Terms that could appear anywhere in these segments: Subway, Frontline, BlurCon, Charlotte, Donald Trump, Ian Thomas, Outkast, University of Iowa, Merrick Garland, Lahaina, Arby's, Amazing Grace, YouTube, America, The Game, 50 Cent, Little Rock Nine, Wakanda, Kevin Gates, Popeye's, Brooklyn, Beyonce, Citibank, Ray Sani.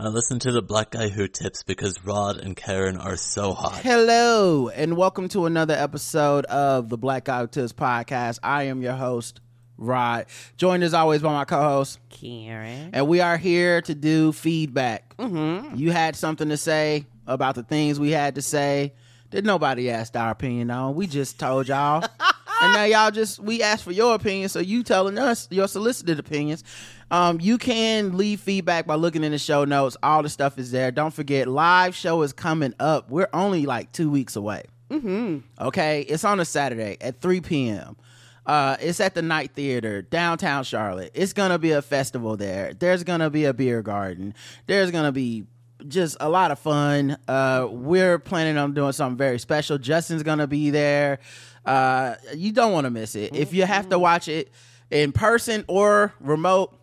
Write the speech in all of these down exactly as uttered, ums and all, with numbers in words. I listen to the Black Guy Who Tips because Rod and Karen are so hot. Hello, and welcome to another episode of the Black Guy Who Tips podcast. I am your host, Rod, joined as always by my co-host, Karen. And we are here to do feedback. Mm-hmm. You had something to say about the things we had to say that nobody asked our opinion on. We just told y'all. And now y'all just, we asked for your opinion, so you telling us your solicited opinions. Um, you can leave feedback by looking in the show notes. All the stuff is there. Don't forget, live show is coming up. We're only like two weeks away. Mm-hmm. Okay? It's on a Saturday at three p.m. Uh, it's at the Knight Theater, downtown Charlotte. It's going to be a festival there. There's going to be a beer garden. There's going to be just a lot of fun. Uh, we're planning on doing something very special. Justin's going to be there. Uh, you don't want to miss it. If you have to watch it in person or remote,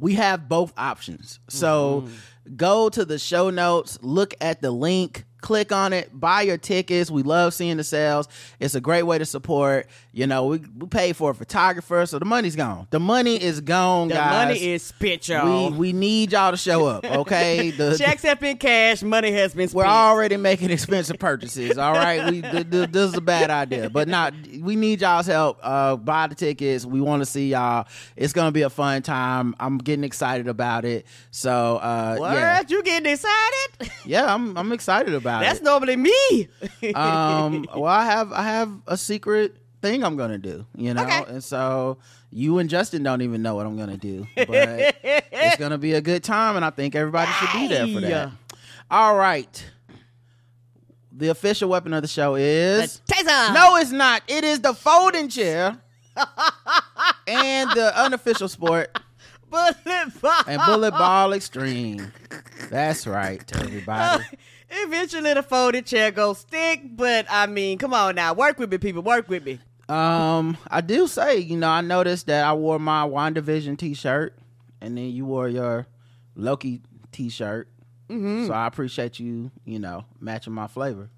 we have both options. So mm-hmm. go to the show notes, look at the link, click on it, buy your tickets. We love seeing the sales. It's a great way to support. You know, we, we pay for a photographer, so the money's gone. The money is gone, the guys. The money is spent, y'all. We, we need y'all to show up, okay? The, Checks have been cashed. Money has been spent. We're already making expensive purchases, all right? We, th- th- this is a bad idea, but not. We need y'all's help. Uh, buy the tickets. We want to see y'all. It's going to be a fun time. I'm getting excited about it. So, uh, what? Yeah. You getting excited? Yeah, I'm, I'm excited about it. That's it. Normally me. um, well, I have I have a secret thing I'm gonna do, you know, okay. And so you and Justin don't even know what I'm gonna do, but it's gonna be a good time, and I think everybody should be there for that. All right. The official weapon of the show is the taser. No, it's not. It is the folding chair, and the unofficial sport. Bullet ball. And bullet ball extreme. That's right, everybody. Uh, eventually the folded chair goes stick, but I mean, come on now. Work with me, people. Work with me. Um, I do say, you know, I noticed that I wore my WandaVision t-shirt, and then you wore your Loki t-shirt. Mm-hmm. So I appreciate you, you know, matching my flavor.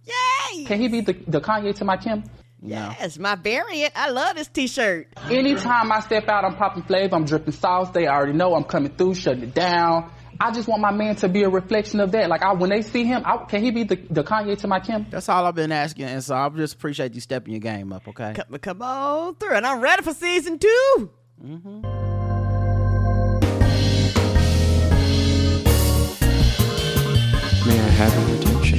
Yay! Can he be the, the Kanye to my Kim? No. Yes, my variant. I love this t-shirt. Anytime I step out, I'm popping flavor, I'm dripping sauce. They already know I'm coming through, shutting it down. I just want my man to be a reflection of that. Like, I, when they see him, I, can he be the, the Kanye to my Kim? That's all I've been asking, and so I just appreciate you stepping your game up, okay? Come, come on through, and I'm ready for season two. Mm-hmm. May I have your attention?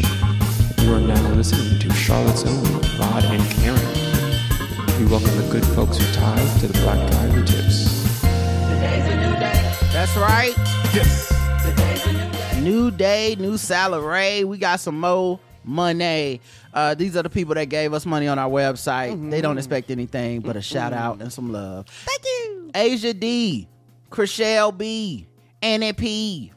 You are now listening to Charlotte's own Rod and Karen. We welcome the good folks who tithe to the Black Guy Who Tips. Today's a new day. That's right. Yes. Today's a new day. New day, new salary. We got some more money. Uh, these are the people that gave us money on our website. Mm-hmm. They don't expect anything but a mm-hmm. shout out and some love. Thank you. Asia D, Chriselle B, Annie P,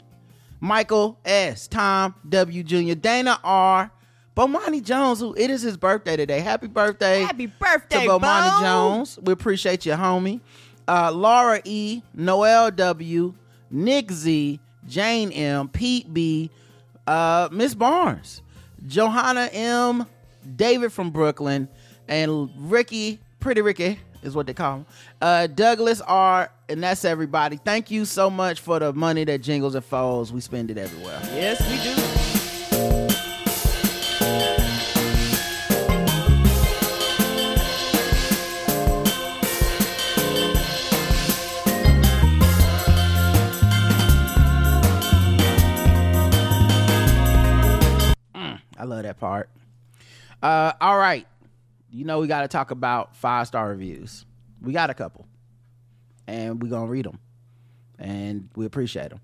Michael S, Tom W Junior, Dana R, Bomani Jones, who it is his birthday today. Happy birthday. Happy birthday to Bomani Bo. Jones. We appreciate you, homie. Uh, Laura E, Noel W, Nick Z, Jane M, Pete B, uh, Miss Barnes, Johanna M, David from Brooklyn, and Ricky, Pretty Ricky is what they call him, uh, Douglas R, and that's everybody. Thank you so much for the money that jingles and folds. We spend it everywhere. Yes, we do. I love that part. Uh, all right. You know we got to talk about five-star reviews. We got a couple. And we're going to read them. And we appreciate them.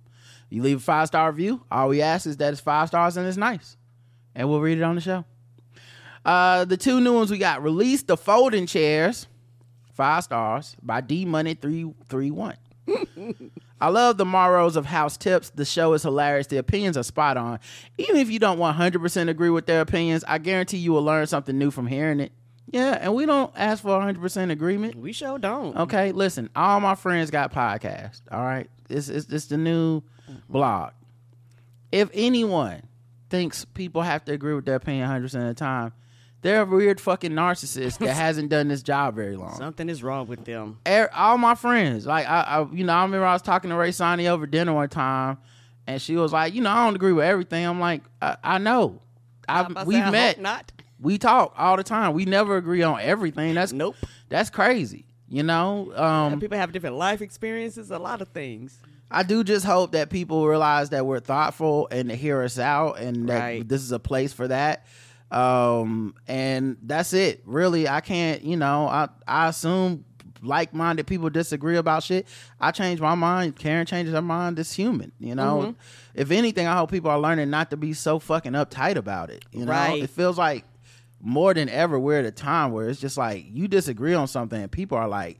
You leave a five-star review, all we ask is that it's five stars and it's nice. And we'll read it on the show. Uh, the two new ones we got. Release the folding chairs. Five stars by D Money three three one. I love the morals of House Tips. The show is hilarious. The opinions are spot on. Even if you don't one hundred percent agree with their opinions, I guarantee you will learn something new from hearing it. Yeah, and we don't ask for one hundred percent agreement. We sure don't. Okay, listen, all my friends got podcasts, all right? It's, it's, it's the new mm-hmm. blog. If anyone thinks people have to agree with their opinion one hundred percent of the time, they're a weird fucking narcissist that hasn't done this job very long. Something is wrong with them. All my friends, like I, I you know, I remember I was talking to Ray Sani over dinner one time, And she was like, you know, I don't agree with everything. I'm like, I, I know. I we met. Not. We talk all the time. We never agree on everything. That's nope. That's crazy. You know, um, people have different life experiences, a lot of things. I do just hope that people realize that we're thoughtful and to hear us out, and that right. this is a place for that. Um, and that's it. Really, I can't, you know, I, I assume like-minded people disagree about shit. I change my mind. Karen changes her mind. It's human, you know. Mm-hmm. If anything, I hope people are learning not to be so fucking uptight about it. You know, right. It feels like more than ever we're at a time where it's just like you disagree on something and people are like,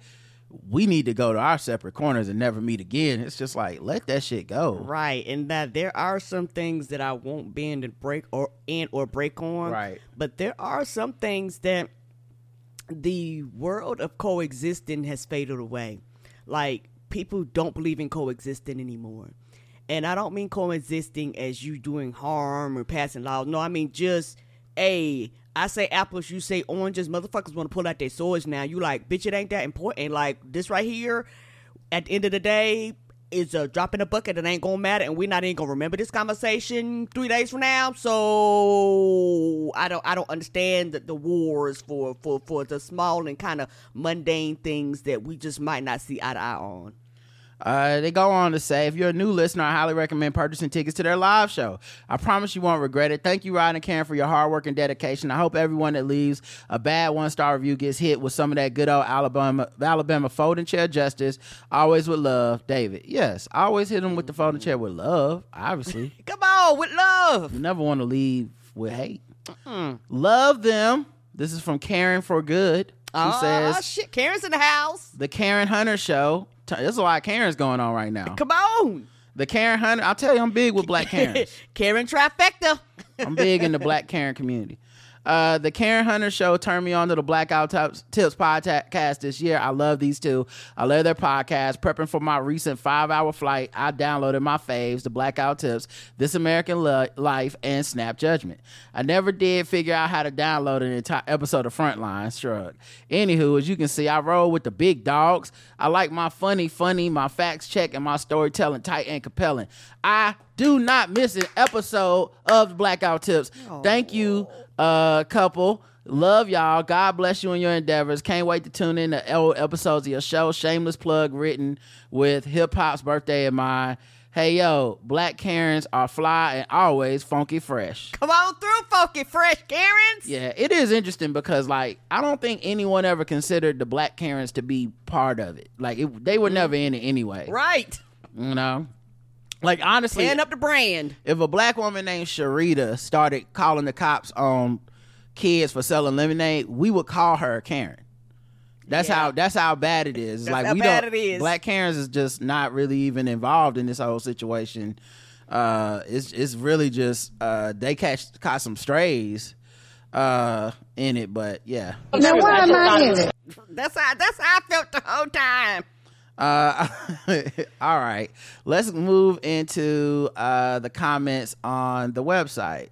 we need to go to our separate corners and never meet again. It's just like, let that shit go. Right. And that there are some things that I won't bend and break or in or break on. Right. But there are some things that the world of coexisting has faded away. Like, people don't believe in coexisting anymore. And I don't mean coexisting as you doing harm or passing laws. No, I mean just a... I say apples, you say oranges. Motherfuckers want to pull out their swords now. You like, bitch, it ain't that important. Like, this right here, at the end of the day, is a drop in the bucket. It ain't going to matter, and we're not even going to remember this conversation three days from now. So I don't I don't understand the, the wars for, for, for the small and kind of mundane things that we just might not see eye to eye on. Uh, they go on to say, if you're a new listener, I highly recommend purchasing tickets to their live show. I promise you won't regret it. Thank you, Rod and Karen, for your hard work and dedication. I hope everyone that leaves a bad one-star review gets hit with some of that good old Alabama Alabama folding chair justice. Always with love, David. Yes, I always hit them with the folding chair with love, obviously. Come on, with love. You never want to leave with hate. Mm-mm. Love them. This is from Karen for Good. She oh, says, shit, Karen's in the house. The Karen Hunter Show. There's a lot of Karens going on right now. Come on. The Karen Hunter. I'll tell you, I'm big with black Karens. Karen trifecta. I'm big in the black Karen community. Uh, the Karen Hunter Show turned me on to the Blackout Tips podcast this year. I love these two. I love their podcast. Prepping for my recent five-hour flight, I downloaded my faves, the Blackout Tips, This American Life, and Snap Judgment. I never did figure out how to download an entire episode of Frontline. Shrug. Anywho, as you can see, I roll with the big dogs. I like my funny, funny, my facts check, and my storytelling tight and compelling. I do not miss an episode of Blackout Tips. Aww. Thank you, uh, couple. Love y'all. God bless you in your endeavors. Can't wait to tune in to old episodes of your show. Shameless plug written with hip hop's birthday in mind. Hey, yo, black Karens are fly and always funky fresh. Come on through, funky fresh Karens. Yeah, it is interesting because, like, I don't think anyone ever considered the black Karens to be part of it. Like, it, they were never in it anyway. Right. You know? Like, honestly, stand up the brand. If a black woman named Sharita started calling the cops on kids for selling lemonade, we would call her Karen. That's yeah. how that's how bad it is. It's like how we bad don't, it is. Black Karens is just not really even involved in this whole situation. Uh, it's it's really just uh, they catch caught some strays uh, in it, but yeah. Now why am I in it? That's how that's how I felt the whole time. Uh, all right, let's move into uh, the comments on the website.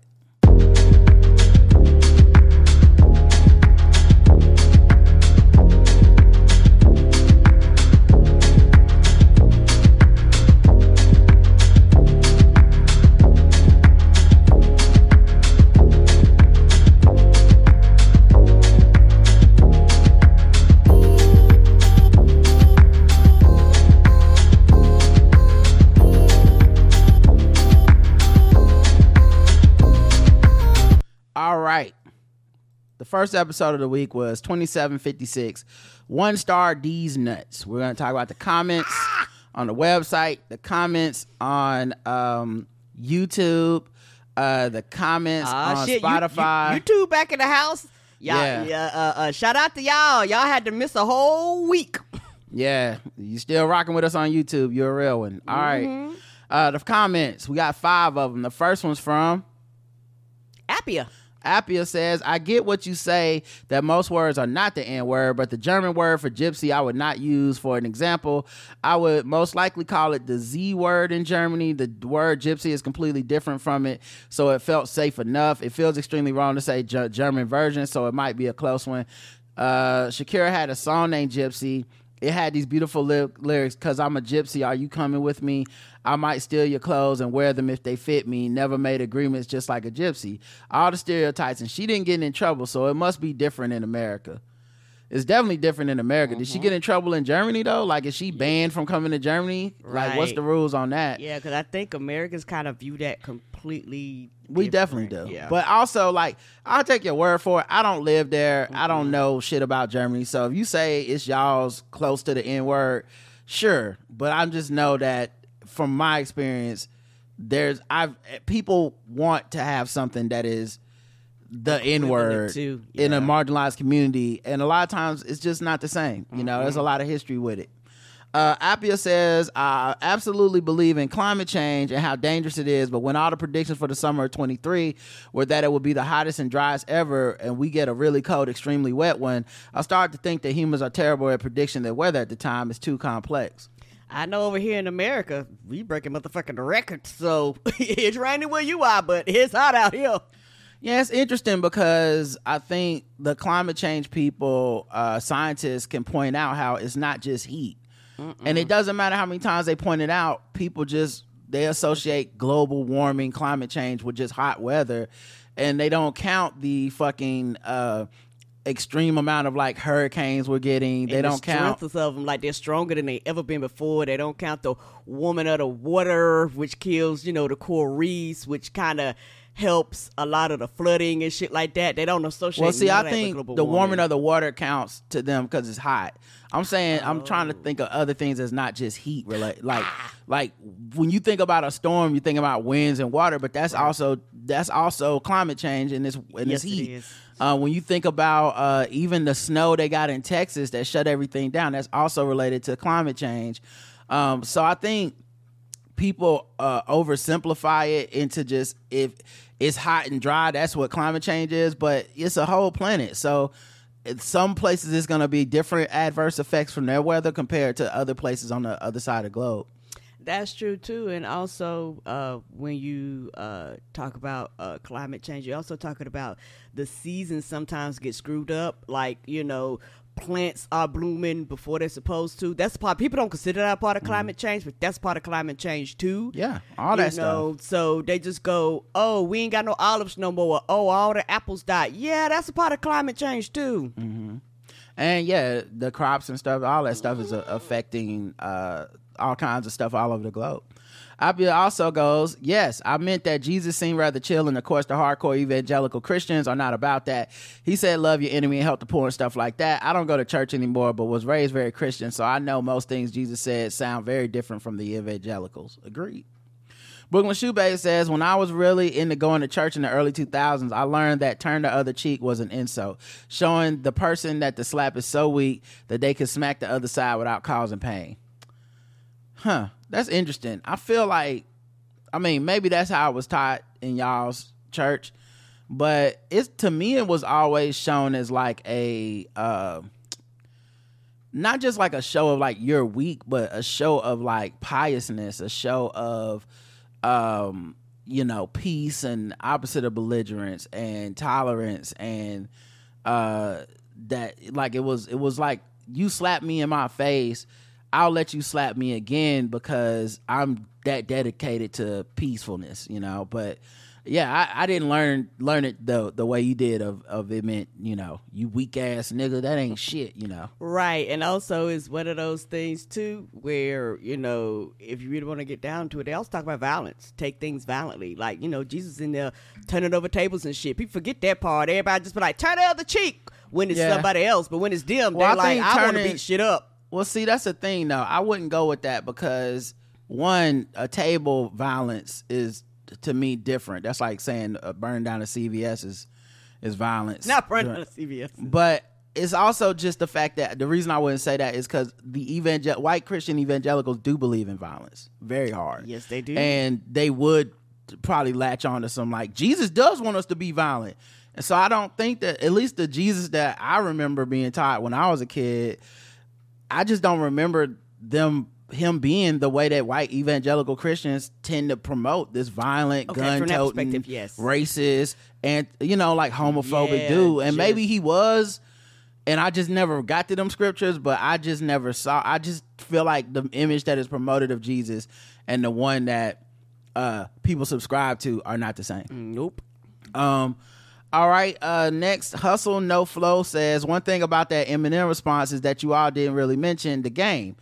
The first episode of the week was twenty-seven fifty-six, one star D's nuts. We're going to talk about the comments ah! on the website, the comments on um, YouTube, uh, the comments uh, on shit, Spotify. You, you, YouTube back in the house. Y'all, yeah. yeah uh, uh, shout out to y'all. Y'all had to miss a whole week. Yeah. You still rocking with us on YouTube. You're a real one. All mm-hmm. right. Uh, the comments. We got five of them. The first one's from Appia. Appia says, I get what you say that most words are not the N-word, but the German word for gypsy I would not use for an example. I would most likely call it the Z-word in Germany. The word gypsy is completely different from it, so it felt safe enough. It feels extremely wrong to say German version, so it might be a close one. Uh, Shakira had a song named Gypsy. It had these beautiful li- lyrics, because I'm a gypsy, are you coming with me? I might steal your clothes and wear them if they fit me. Never made agreements just like a gypsy. All the stereotypes, and she didn't get in trouble, so it must be different in America. It's definitely different in America. Mm-hmm. Did she get in trouble in Germany, though? Like, is she banned from coming to Germany? Right. Like, what's the rules on that? Yeah, because I think Americans kind of view that completely different. We definitely do. Yeah. But also, like, I'll take your word for it. I don't live there. Mm-hmm. I don't know shit about Germany. So if you say it's y'all's close to the N-word, sure. But I just know that from my experience, there's I've people want to have something that is the N-word yeah. in a marginalized community, and a lot of times it's just not the same. You know, mm-hmm. there's a lot of history with it. Uh, Appia says, I absolutely believe in climate change and how dangerous it is, but when all the predictions for the summer of twenty-three were that it would be the hottest and driest ever, and we get a really cold, extremely wet one, I started to think that humans are terrible at predicting that weather at the time is too complex. I know over here in America, we breaking motherfucking the records, so it's raining where you are, but it's hot out here. Yeah, it's interesting because I think the climate change people, uh, scientists can point out how it's not just heat. Mm-mm. And it doesn't matter how many times they point it out, people just, they associate global warming, climate change with just hot weather. And they don't count the fucking uh, extreme amount of like hurricanes we're getting. They and don't the count. Of them, like they're stronger than they ever been before. They don't count the warming of the water, which kills, you know, the coral reefs, which kind of helps a lot of the flooding and shit like that. They don't associate. Well, see, I think the warming. warming of the water counts to them because it's hot. I'm saying, oh. I'm trying to think of other things that's not just heat related. Like, like when you think about a storm, you think about winds and water, but that's right. also that's also climate change and this and this yes, heat. It is. Uh, when you think about uh, even the snow they got in Texas that shut everything down, that's also related to climate change. Um, so I think people uh, oversimplify it into just if. It's hot and dry. That's what climate change is, but it's a whole planet. So in some places it's going to be different adverse effects from their weather compared to other places on the other side of the globe. That's true, too. And also uh, when you uh, talk about uh, climate change, you're also talking about the seasons sometimes get screwed up. Like, you know, plants are blooming before they're supposed to. That's part people don't consider that part of climate change, but that's part of climate change too. Yeah, all that you know, stuff. So they just go, oh, we ain't got no olives no more. Oh, all the apples died. Yeah, that's a part of climate change too. Mm-hmm. And yeah, the crops and stuff, all that stuff is uh, affecting uh, all kinds of stuff all over the globe. Abia also goes, yes, I meant that Jesus seemed rather chill, and of course the hardcore evangelical Christians are not about that. He said, love your enemy and help the poor and stuff like that. I don't go to church anymore, but was raised very Christian, so I know most things Jesus said sound very different from the evangelicals. Agreed. Brooklyn Shoebay says, when I was really into going to church in the early two thousands, I learned that turn the other cheek was an insult, showing the person that the slap is so weak that they could smack the other side without causing pain. Huh. That's interesting. I feel like, I mean, maybe that's how it was taught in y'all's church, but it's to me it was always shown as like a, uh, not just like a show of like you're weak, but a show of like piousness, a show of, um, you know, peace and opposite of belligerence and tolerance and uh, that like it was it was like you slapped me in my face. I'll let you slap me again because I'm that dedicated to peacefulness, you know. But yeah, I, I didn't learn learn it the the way you did of of it meant, you know, you weak ass nigga, that ain't shit, you know. Right, and also it's one of those things too where, you know, if you really want to get down to it, they also talk about violence, take things violently, like, you know, Jesus in there turning over tables and shit. People forget that part. Everybody just be like, turn the other cheek when it's yeah. somebody else, but when it's them, well, they're I like, I want to beat shit up. Well, see, that's the thing, though. I wouldn't go with that because, one, a table violence is, to me, different. That's like saying uh, burn down a C V S is, is violence. Not burn down a C V S. But it's also just the fact that the reason I wouldn't say that is because the evangel- white Christian evangelicals do believe in violence very hard. Yes, they do. And they would probably latch on to some, like, Jesus does want us to be violent. And so I don't think that, at least the Jesus that I remember being taught when I was a kid, I just don't remember them him being the way that white evangelical Christians tend to promote this violent, okay, gun-toting, yes. racist, and, you know, like homophobic yeah, dude. And just, maybe he was, and I just never got to them scriptures, but I just never saw. I just feel like the image that is promoted of Jesus and the one that uh, people subscribe to are not the same. Nope. Um. All right. Uh, next, Hustle No Flow says, one thing about that Eminem response is that you all didn't really mention the game.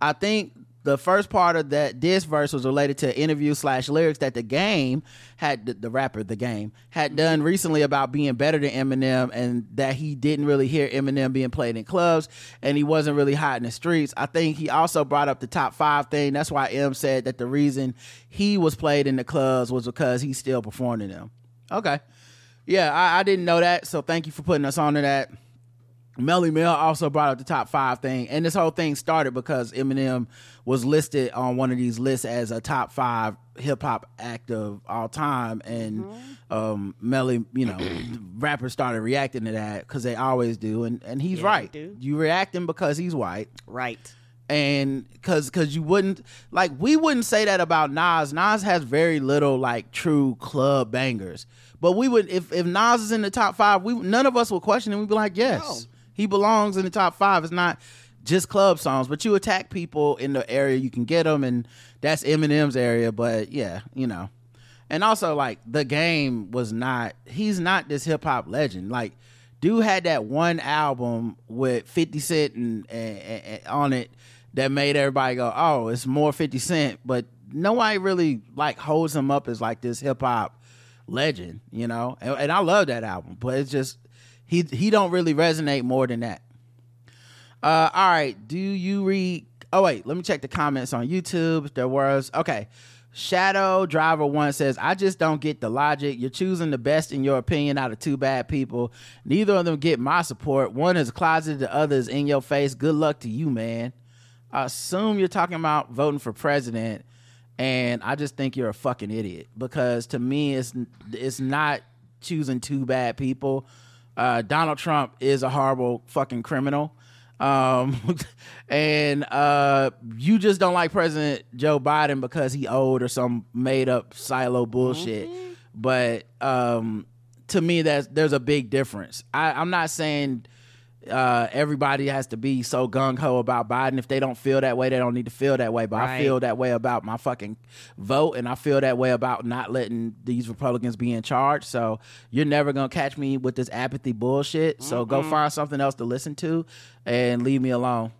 I think the first part of that diss verse was related to interview slash lyrics that the game had, the, the rapper, the game had done recently about being better than Eminem, and that he didn't really hear Eminem being played in clubs and he wasn't really hot in the streets. I think he also brought up the top five thing. That's why M said that the reason he was played in the clubs was because he still performed in them. Okay. Yeah, I, I didn't know that. So thank you for putting us on to that. Melle Mel also brought up the top five thing, and this whole thing started because Eminem was listed on one of these lists as a top five hip hop act of all time, and mm-hmm. um, Melle, you know, rappers started reacting to that because they always do, and, and he's yeah, right. You reacting because he's white, right? And because because you wouldn't, like, we wouldn't say that about Nas. Nas has very little like true club bangers, but we would, if if Nas is in the top five, we none of us would question it. We'd be like, yes. No. He belongs in the top five. It's not just club songs, but you attack people in the area you can get them, and that's Eminem's area. But yeah, you know, and also like the game was not, he's not this hip hop legend. Like, dude had that one album with fifty Cent and, and, and on it that made everybody go, oh, it's more fifty Cent, but nobody really like holds him up as like this hip hop legend, you know? And, and I love that album, but it's just, He he don't really resonate more than that. Uh, all right. Do you read? Oh, wait. Let me check the comments on YouTube. There was. Okay. Shadow Driver One says, I just don't get the logic. You're choosing the best in your opinion out of two bad people. Neither of them get my support. One is closeted. The other is in your face. Good luck to you, man. I assume you're talking about voting for president. And I just think you're a fucking idiot, because to me, it's it's not choosing two bad people. Uh, Donald Trump is a horrible fucking criminal. Um, and uh, you just don't like President Joe Biden because he old or some made up silo bullshit. Mm-hmm. But um, to me, that's, there's a big difference. I, I'm not saying uh, everybody has to be so gung-ho about Biden. If they don't feel that way, they don't need to feel that way. But right. I feel that way about my fucking vote, and I feel that way about not letting these Republicans be in charge. So you're never going to catch me with this apathy bullshit. Mm-hmm. So go find something else to listen to and leave me alone.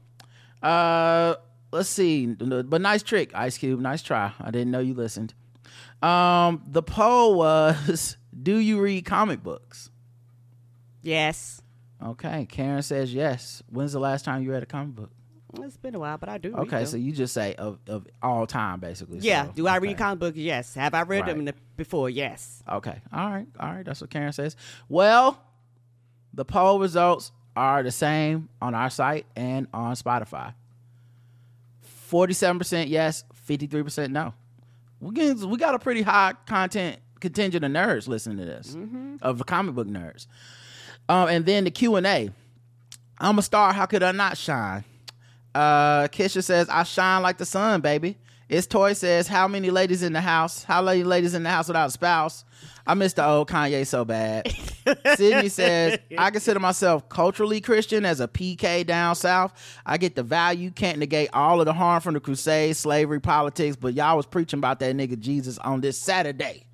Uh, let's see. But nice trick, Ice Cube. Nice try. I didn't know you listened. Um, the poll was, do you read comic books? Yes. Okay, Karen says yes. When's the last time you read a comic book? It's been a while, but I do read okay, them. Okay, so you just say of, of all time, basically. Yeah, so, do I okay. read comic books? Yes. Have I read right. them in the, before? Yes. Okay, all right, all right. That's what Karen says. Well, the poll results are the same on our site and on Spotify. forty-seven percent yes, fifty-three percent no. We get, we got a pretty high content contingent of nerds listening to this, mm-hmm. of the comic book nerds. Um, and then the Q and A. I'm a star. How could I not shine? Uh, Kisha says, I shine like the sun, baby. It's Toy says, how many ladies in the house? How many ladies in the house without a spouse? I miss the old Kanye so bad. Sydney says, I consider myself culturally Christian as a P K down south. I get the value, can't negate all of the harm from the crusades, slavery, politics, but y'all was preaching about that nigga Jesus on this Saturday.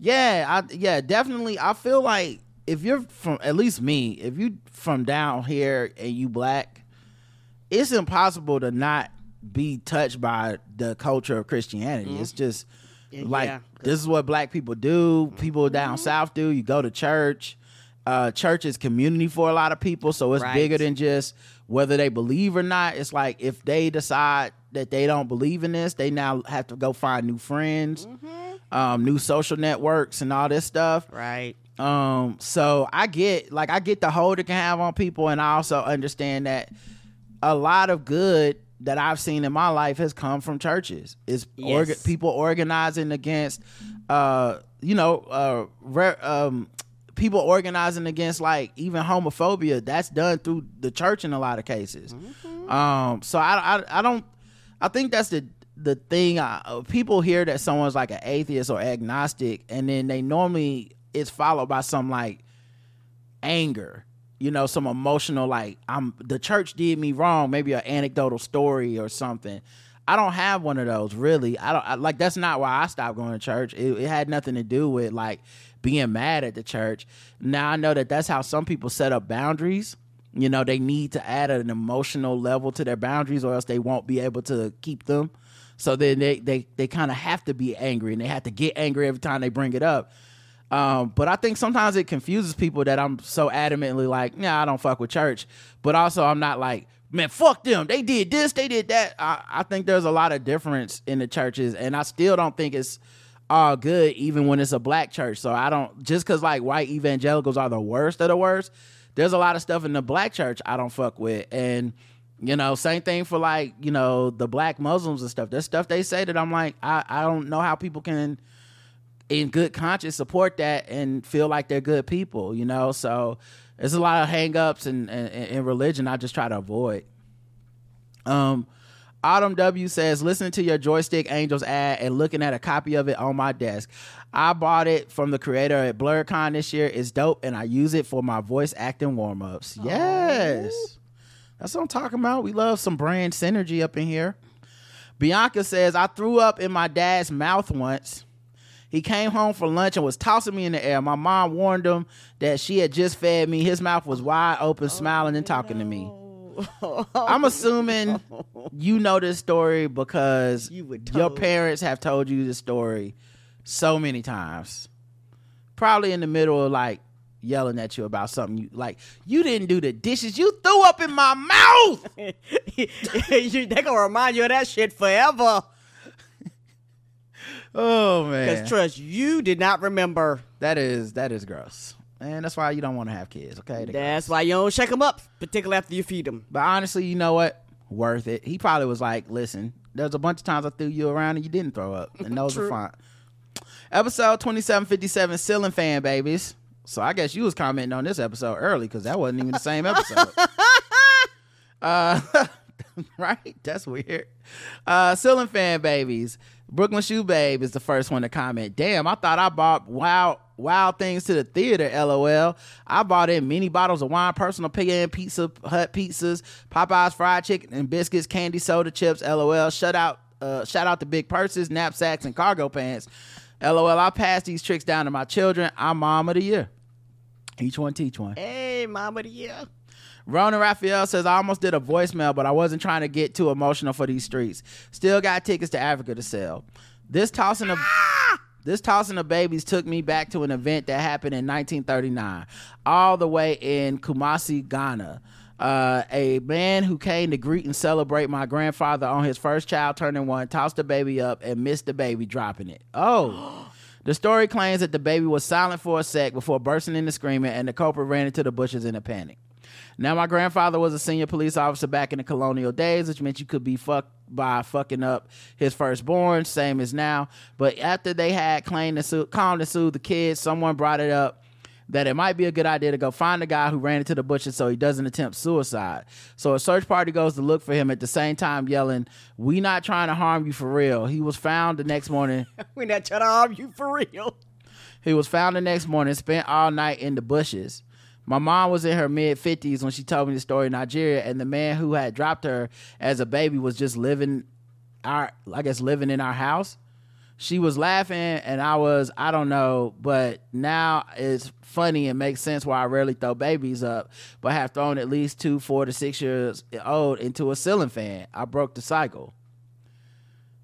Yeah, I, yeah, definitely. I feel like, if you're from, at least me, if you from down here and you black, it's impossible to not be touched by the culture of Christianity. Mm-hmm. It's just yeah, like, yeah. this is what black people do. People down mm-hmm. south do. You go to church. Uh, church is community for a lot of people. So it's right. bigger than just whether they believe or not. It's like, if they decide that they don't believe in this, they now have to go find new friends, mm-hmm. um, new social networks and all this stuff. Right. Um, so I get, like, I get the hold it can have on people, and I also understand that a lot of good that I've seen in my life has come from churches. It's yes. orga- people organizing against, uh, you know, uh, re- um, people organizing against, like, even homophobia. That's done through the church in a lot of cases. Mm-hmm. Um, so I, I, I don't, I think that's the, the thing. I, people hear that someone's like an atheist or agnostic, and then they normally, it's followed by some like anger you know, some emotional, like, I'm the church did me wrong, maybe an anecdotal story or something. I don't have one of those, really. I don't I, like, that's not why I stopped going to church. It, it had nothing to do with, like, being mad at the church. Now, I know that that's how some people set up boundaries. You know, they need to add an emotional level to their boundaries or else they won't be able to keep them. So then they they, they kind of have to be angry, and they have to get angry every time they bring it up. Um, but I think sometimes it confuses people that I'm so adamantly like, nah, I don't fuck with church. But also I'm not like, man, fuck them. They did this, they did that. I, I think there's a lot of difference in the churches, and I still don't think it's all good, even when it's a black church. So I don't, just because like white evangelicals are the worst of the worst, there's a lot of stuff in the black church I don't fuck with. And, you know, same thing for like, you know, the black Muslims and stuff. There's stuff they say that I'm like, I, I don't know how people can in good conscience support that and feel like they're good people, you know? So there's a lot of hang-ups in, in, in religion I just try to avoid. Um, Autumn W says, listening to your Joystick Angels ad and looking at a copy of it on my desk. I bought it from the creator at BlurCon this year. It's dope, and I use it for my voice acting warm-ups. Oh. Yes. That's what I'm talking about. We love some brand synergy up in here. Bianca says, I threw up in my dad's mouth once. He came home for lunch and was tossing me in the air. My mom warned him that she had just fed me. His mouth was wide open, oh, smiling and talking no. to me. Oh, I'm assuming no. you know this story because you your parents have told you this story so many times. Probably in the middle of like yelling at you about something. You, like, you didn't do the dishes. You threw up in my mouth. They're going to remind you of that shit forever. Oh man, because trust, you did not remember. That is that is gross, and that's why you don't want to have kids. Okay, they're that's gross. Why you don't shake them up, particularly after you feed them. But honestly, you know what? Worth it. He probably was like, "Listen, there's a bunch of times I threw you around and you didn't throw up, and those are fine." Episode twenty-seven fifty-seven, ceiling fan babies. So I guess you was commenting on this episode early because that wasn't even the same episode. uh, right? That's weird. Uh, ceiling fan babies. Brooklyn Shoe Babe is the first one to comment. Damn, I thought I bought wild wild things to the theater, LOL. I bought in many bottles of wine, personal pan, Pizza Hut pizzas, Popeye's fried chicken and biscuits, candy, soda, chips, LOL. Shout out, uh, shout out to big purses, knapsacks, and cargo pants. LOL, I passed these tricks down to my children. I'm mom of the year. Each one teach one. Hey, mom of the year. Rona Raphael says, I almost did a voicemail, but I wasn't trying to get too emotional for these streets. Still got tickets to Africa to sell. This tossing of ah! this tossing of babies took me back to an event that happened in nineteen thirty-nine, all the way in Kumasi, Ghana. Uh, a man who came to greet and celebrate my grandfather on his first child turning one tossed the baby up and missed the baby dropping it. Oh. The story claims that the baby was silent for a sec before bursting into screaming, and the culprit ran into the bushes in a panic. Now, my grandfather was a senior police officer back in the colonial days, which meant you could be fucked by fucking up his firstborn, same as now. But after they had claimed to sue, calmed and soothed the kids, someone brought it up that it might be a good idea to go find the guy who ran into the bushes so he doesn't attempt suicide. So a search party goes to look for him at the same time yelling, "We not trying to harm you for real." He was found the next morning. We not trying to harm you for real. He was found the next morning, spent all night in the bushes. My mom was in her mid-fifties when she told me the story in Nigeria, and the man who had dropped her as a baby was just living our, I guess, living in our house. She was laughing, and I was, I don't know, but now it's funny and makes sense why I rarely throw babies up, but have thrown at least two, four to six years old into a ceiling fan. I broke the cycle.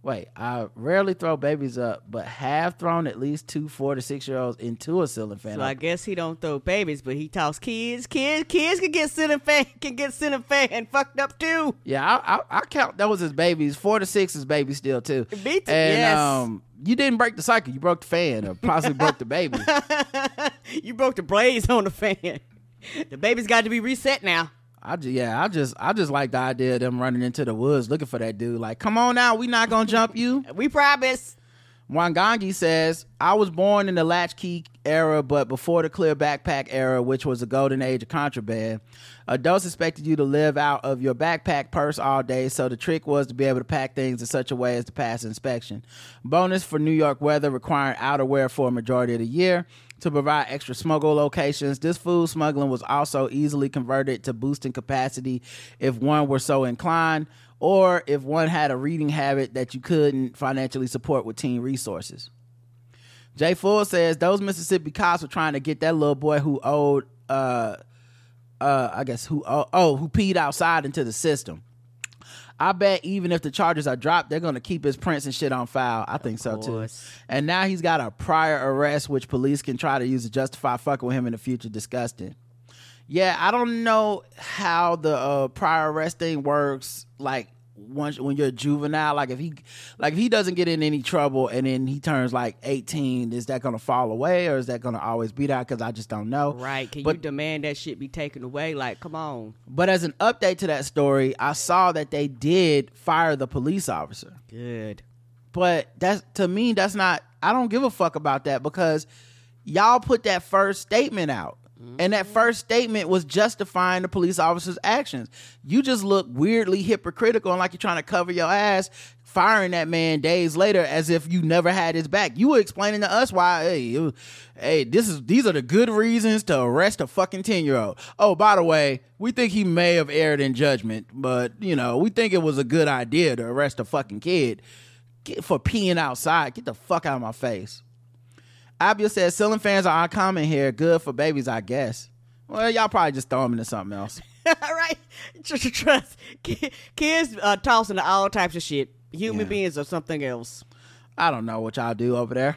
Wait, I rarely throw babies up, but have thrown at least two four to six year olds into a ceiling fan. So I guess he don't throw babies, but he tosses kids. Kids, kids can get ceiling fan, can get ceiling fan fucked up too. Yeah, I, I, I count those as babies. Four to six is babies still too. Me too. And, yes. Um, you didn't break the cycle. You broke the fan, or possibly broke the baby. You broke the blades on the fan. The baby's got to be reset now. I just, yeah, I just, I just like the idea of them running into the woods looking for that dude. Like, come on now, we not gonna jump you. We promise. Wangangi says, I was born in the latchkey era, but before the clear backpack era, which was the golden age of contraband. Adults expected you to live out of your backpack purse all day, so the trick was to be able to pack things in such a way as to pass inspection. Bonus for New York weather requiring outerwear for a majority of the year to provide extra smuggle locations. This food smuggling was also easily converted to boosting capacity if one were so inclined, or if one had a reading habit that you couldn't financially support with teen resources. Jay Full says, those Mississippi cops were trying to get that little boy who owed, uh, uh, I guess, who oh, oh who peed outside into the system. I bet even if the charges are dropped, they're going to keep his prints and shit on file. I think so, too. And now he's got a prior arrest, which police can try to use to justify fucking with him in the future. Disgusting. Yeah, I don't know how the uh, prior arrest thing works. Like once when you're a juvenile, like if he, like if he doesn't get in any trouble and then he turns like eighteen, is that gonna fall away or is that gonna always be there? Because I just don't know. Right? Can but, you demand that shit be taken away? Like, come on. But as an update to that story, I saw that they did fire the police officer. Good. But that's to me, that's not. I don't give a fuck about that because y'all put that first statement out. And that first statement was justifying the police officer's actions. You just look weirdly hypocritical and like you're trying to cover your ass, firing that man days later as if you never had his back. You were explaining to us why, hey, it was, hey, this is these are the good reasons to arrest a fucking ten-year-old. Oh, by the way, we think he may have erred in judgment, but, you know, we think it was a good idea to arrest a fucking kid for peeing outside. Get the fuck out of my face. Abia says, selling fans are uncommon here. Good for babies, I guess. Well, y'all probably just throw them into something else. Right? Trust. Kids are tossed into all types of shit. Human yeah. beings or something else. I don't know what y'all do over there.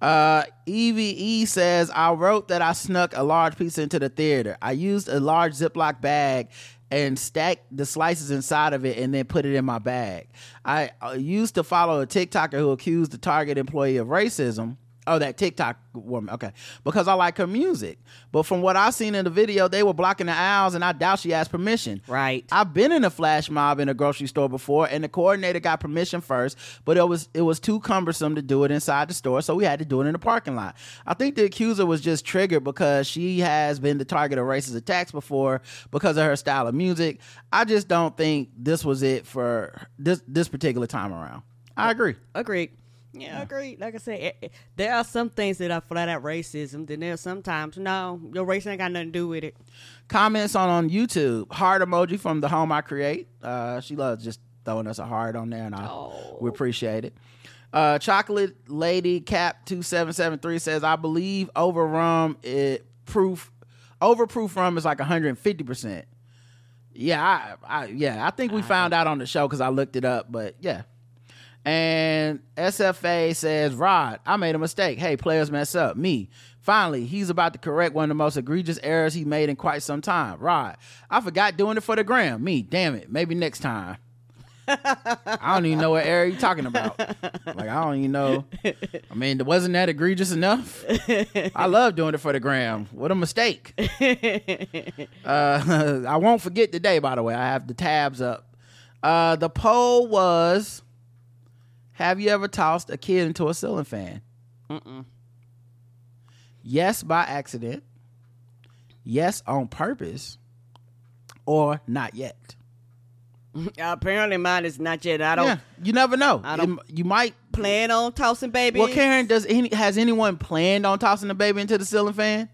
Uh, Evie says, I wrote that I snuck a large pizza into the theater. I used a large Ziploc bag and stacked the slices inside of it and then put it in my bag. I used to follow a TikToker who accused the Target employee of racism. Oh, that TikTok woman. Okay. Because I like her music. But from what I seen in the video, they were blocking the aisles and I doubt she asked permission. Right. I've been in a flash mob in a grocery store before and the coordinator got permission first, but it was it was too cumbersome to do it inside the store, so we had to do it in the parking lot. I think the accuser was just triggered because she has been the target of racist attacks before because of her style of music. I just don't think this was it for this this particular time around. I agree. Agreed. Yeah, I agree. Like I said, it, it, there are some things that are flat out racism. Then there's sometimes, no, your race ain't got nothing to do with it. Comments on, on YouTube. Heart emoji from the home I create. Uh, she loves just throwing us a heart on there, and I oh. we appreciate it. Uh, Chocolate Lady Cap two seven seven three says, I believe over rum it proof over proof rum is like one hundred fifty percent. Yeah, I, I yeah, I think we I found out on the show because I looked it up, but yeah. And S F A says, Rod, I made a mistake. Hey, players mess up. Me. Finally, he's about to correct one of the most egregious errors he made in quite some time. Rod, I forgot doing it for the gram. Me. Damn it. Maybe next time. I don't even know what error you're talking about. Like, I don't even know. I mean, wasn't that egregious enough? I love doing it for the gram. What a mistake. Uh, I won't forget today, by the way. I have the tabs up. Uh, the poll was... Have you ever tossed a kid into a ceiling fan? Mm-mm. Yes, by accident. Yes, on purpose. Or not yet. Apparently mine is not yet. I don't. Yeah, you never know. I don't it, you might plan on tossing babies. Well, Karen, does any has anyone planned on tossing the baby into the ceiling fan?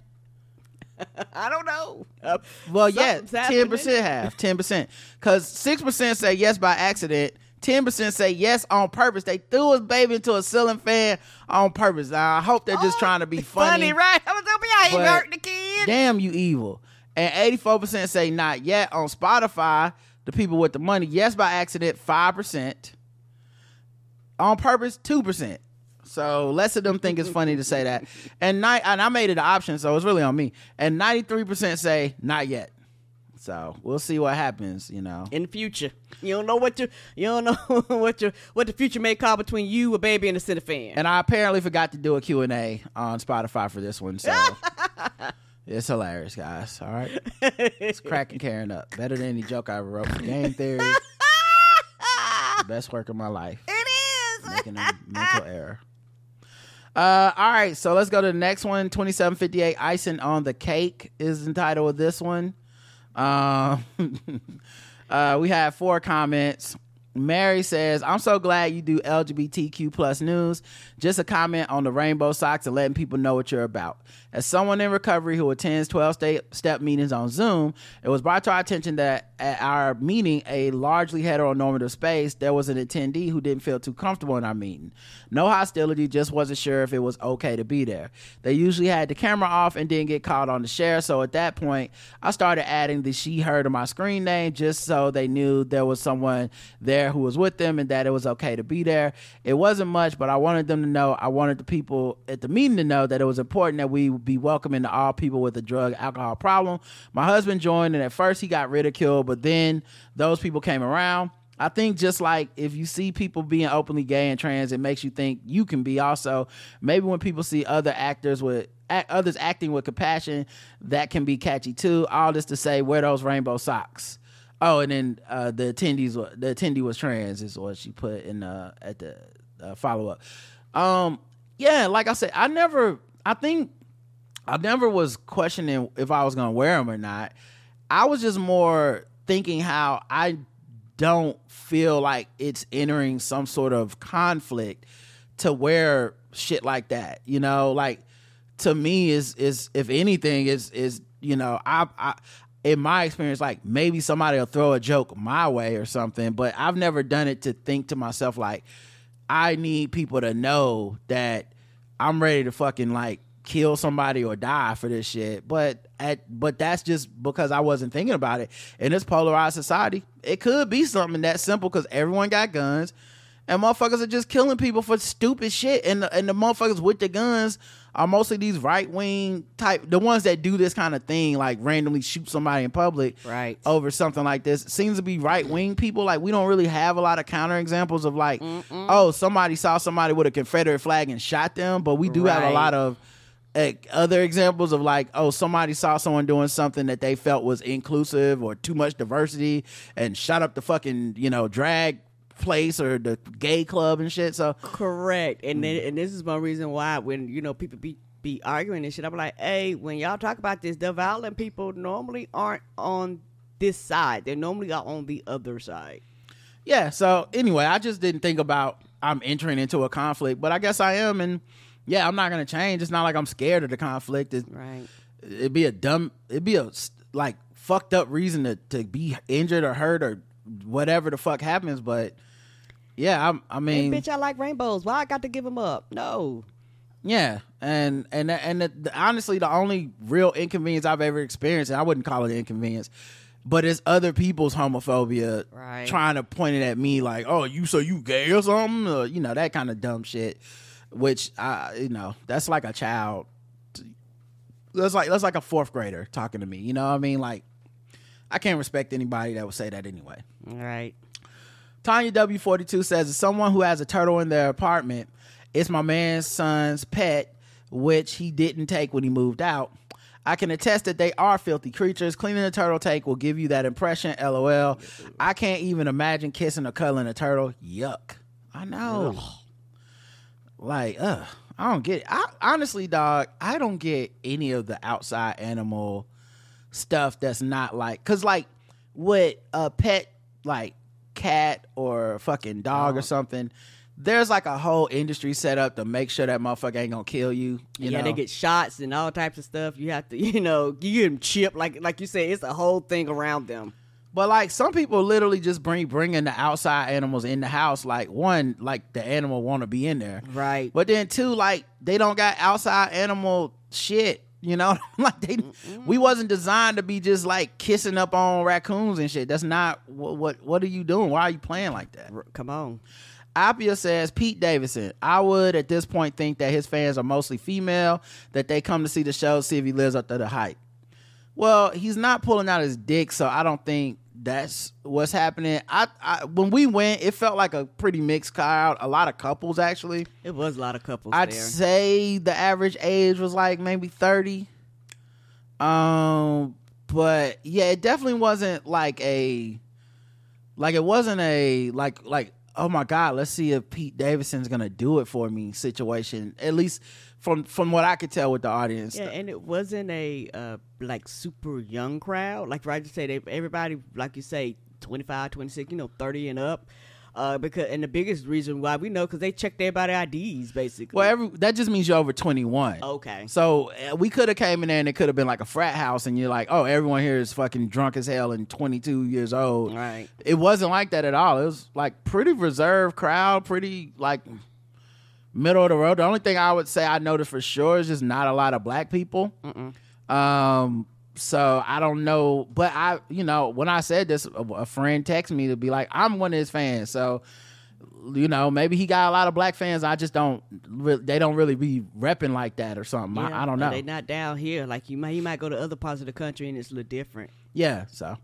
I don't know. Uh, well, yeah, ten percent have ten percent because six percent say yes by accident. ten percent say yes on purpose. They threw his baby into a ceiling fan on purpose. Now, I hope they're just oh, trying to be funny. Funny, right? I was hoping I ain't hurt the kid. Damn, you evil. And eighty-four percent say not yet. On Spotify, the people with the money, yes by accident, five percent. On purpose, two percent. So less of them think it's funny to say that. And, ni- and I made it an option, so it's really on me. And ninety-three percent say not yet. So we'll see what happens, you know. In the future, you don't know what you you don't know what your what the future may call between you, a baby, and a ceiling fan. And I apparently forgot to do a Q and A on Spotify for this one, so it's hilarious, guys. All right, it's cracking Karen up better than any joke I ever wrote for Game Theory. Best work of my life. It is making a mental error. Uh, all right, so let's go to the next one. twenty-seven fifty-eight, Icing on the Cake is the title of this one. Uh, uh, we had four comments. Mary says, I'm so glad you do L G B T Q plus news. Just a comment on the rainbow socks and letting people know what you're about. As someone in recovery who attends twelve-step meetings on Zoom, it was brought to our attention that at our meeting, a largely heteronormative space, there was an attendee who didn't feel too comfortable in our meeting. No hostility, just wasn't sure if it was okay to be there. They usually had the camera off and didn't get called on to share, so at that point, I started adding the she, her to my screen name just so they knew there was someone there who was with them and that it was okay to be there. It wasn't much, but I wanted them to know, I wanted the people at the meeting to know that it was important that we be welcoming to all people with a drug alcohol problem. My husband joined, and at first he got ridiculed, but then those people came around. I think just like if you see people being openly gay and trans, it makes you think you can be also. Maybe when people see other actors with act, others acting with compassion, that can be catchy too. All this to say, wear those rainbow socks. Oh, and then uh, the attendees, the attendee was trans, is what she put in uh, at the uh, follow up. Um, yeah, like I said, I never, I think, I never was questioning if I was gonna wear them or not. I was just more thinking how I don't feel like it's entering some sort of conflict to wear shit like that. You know, like to me is is if anything is is you know I. I in my experience, like maybe somebody will throw a joke my way or something, but I've never done it to think to myself, like, I need people to know that I'm ready to fucking like kill somebody or die for this shit. But at, but that's just because I wasn't thinking about it. In this polarized society, it could be something that simple because everyone got guns and motherfuckers are just killing people for stupid shit. And the, and the motherfuckers with the guns are mostly these right-wing type, the ones that do this kind of thing, like randomly shoot somebody in public right. over something like this. Seems to be right-wing people. Like, we don't really have a lot of counterexamples of like, Mm-mm. oh, somebody saw somebody with a Confederate flag and shot them, but we do right. have a lot of uh, other examples of like, oh, somebody saw someone doing something that they felt was inclusive or too much diversity and shot up the fucking, you know, drag place or the gay club and shit. So correct. And then, and this is one reason why when, you know, people be be arguing and shit, I'm like, hey, when y'all talk about this, the violent people normally aren't on this side, they normally are on the other side. Yeah, so anyway, I just didn't think about I'm entering into a conflict, but I guess I am. And yeah, I'm not gonna change. It's not like I'm scared of the conflict. It, right it'd be a dumb it'd be a like fucked up reason to, to be injured or hurt or whatever the fuck happens, but yeah, I, I mean, hey, bitch, I like rainbows. Why I got to give them up? No. Yeah, and and and the, the, honestly, the only real inconvenience I've ever experienced, and I wouldn't call it an inconvenience, but it's other people's homophobia right. trying to point it at me, like, oh, you so you gay or something, or, you know, that kind of dumb shit. Which I, you know, that's like a child. That's like that's like a fourth grader talking to me. You know what I mean? Like, I can't respect anybody that would say that anyway. All right. Tanya W forty-two says, as someone who has a turtle in their apartment, it's my man's son's pet, which he didn't take when he moved out. I can attest that they are filthy creatures. Cleaning a turtle tank will give you that impression, LOL. I can't even imagine kissing or cuddling a turtle. Yuck. I know. Ugh. Like, ugh. I don't get it. I, honestly, dog, I don't get any of the outside animal stuff that's not like, because like with a pet like cat or fucking dog oh. or something, there's like a whole industry set up to make sure that motherfucker ain't gonna kill you, you yeah know? They get shots and all types of stuff. You have to, you know, you get them chipped, like like you said, it's a whole thing around them. But like some people literally just bring bringing the outside animals in the house, like one, like the animal want to be in there, right? But then two, like they don't got outside animal shit. You know, like they, Mm-mm. we wasn't designed to be just like kissing up on raccoons and shit. That's not what, what, what are you doing? Why are you playing like that? Come on. Apia says, Pete Davidson, I would at this point think that his fans are mostly female, that they come to see the show, see if he lives up to the hype. Well, he's not pulling out his dick, so I don't think that's what's happening. I, I when we went, it felt like a pretty mixed crowd. A lot of couples, actually. It was a lot of couples. I'd there. say the average age was like maybe thirty. Um, but yeah, it definitely wasn't like a, like it wasn't a like like oh my God, let's see if Pete Davidson's gonna do it for me situation. At least from from what I could tell with the audience. Yeah, and it wasn't a uh, like super young crowd. Like right to say, they everybody like you say twenty-five, twenty-six, you know, thirty and up. Uh, because and the biggest reason why we know because they checked everybody's I Ds basically. Well, every, that just means you're over twenty-one. Okay. So uh, we could have came in there and it could have been like a frat house, and you're like, oh, everyone here is fucking drunk as hell and twenty-two years old. Right. It wasn't like that at all. It was like pretty reserved crowd, pretty like middle of the road. The only thing I would say I noticed for sure is just not a lot of black people. Mm-mm. Um. So I don't know, but I, you know, when I said this, a friend texted me to be like, I'm one of his fans. So, you know, maybe he got a lot of black fans. I just don't, they don't really be repping like that or something. Yeah, I, I don't know. They're not down here. Like you might, you might go to other parts of the country and it's a little different. Yeah. So,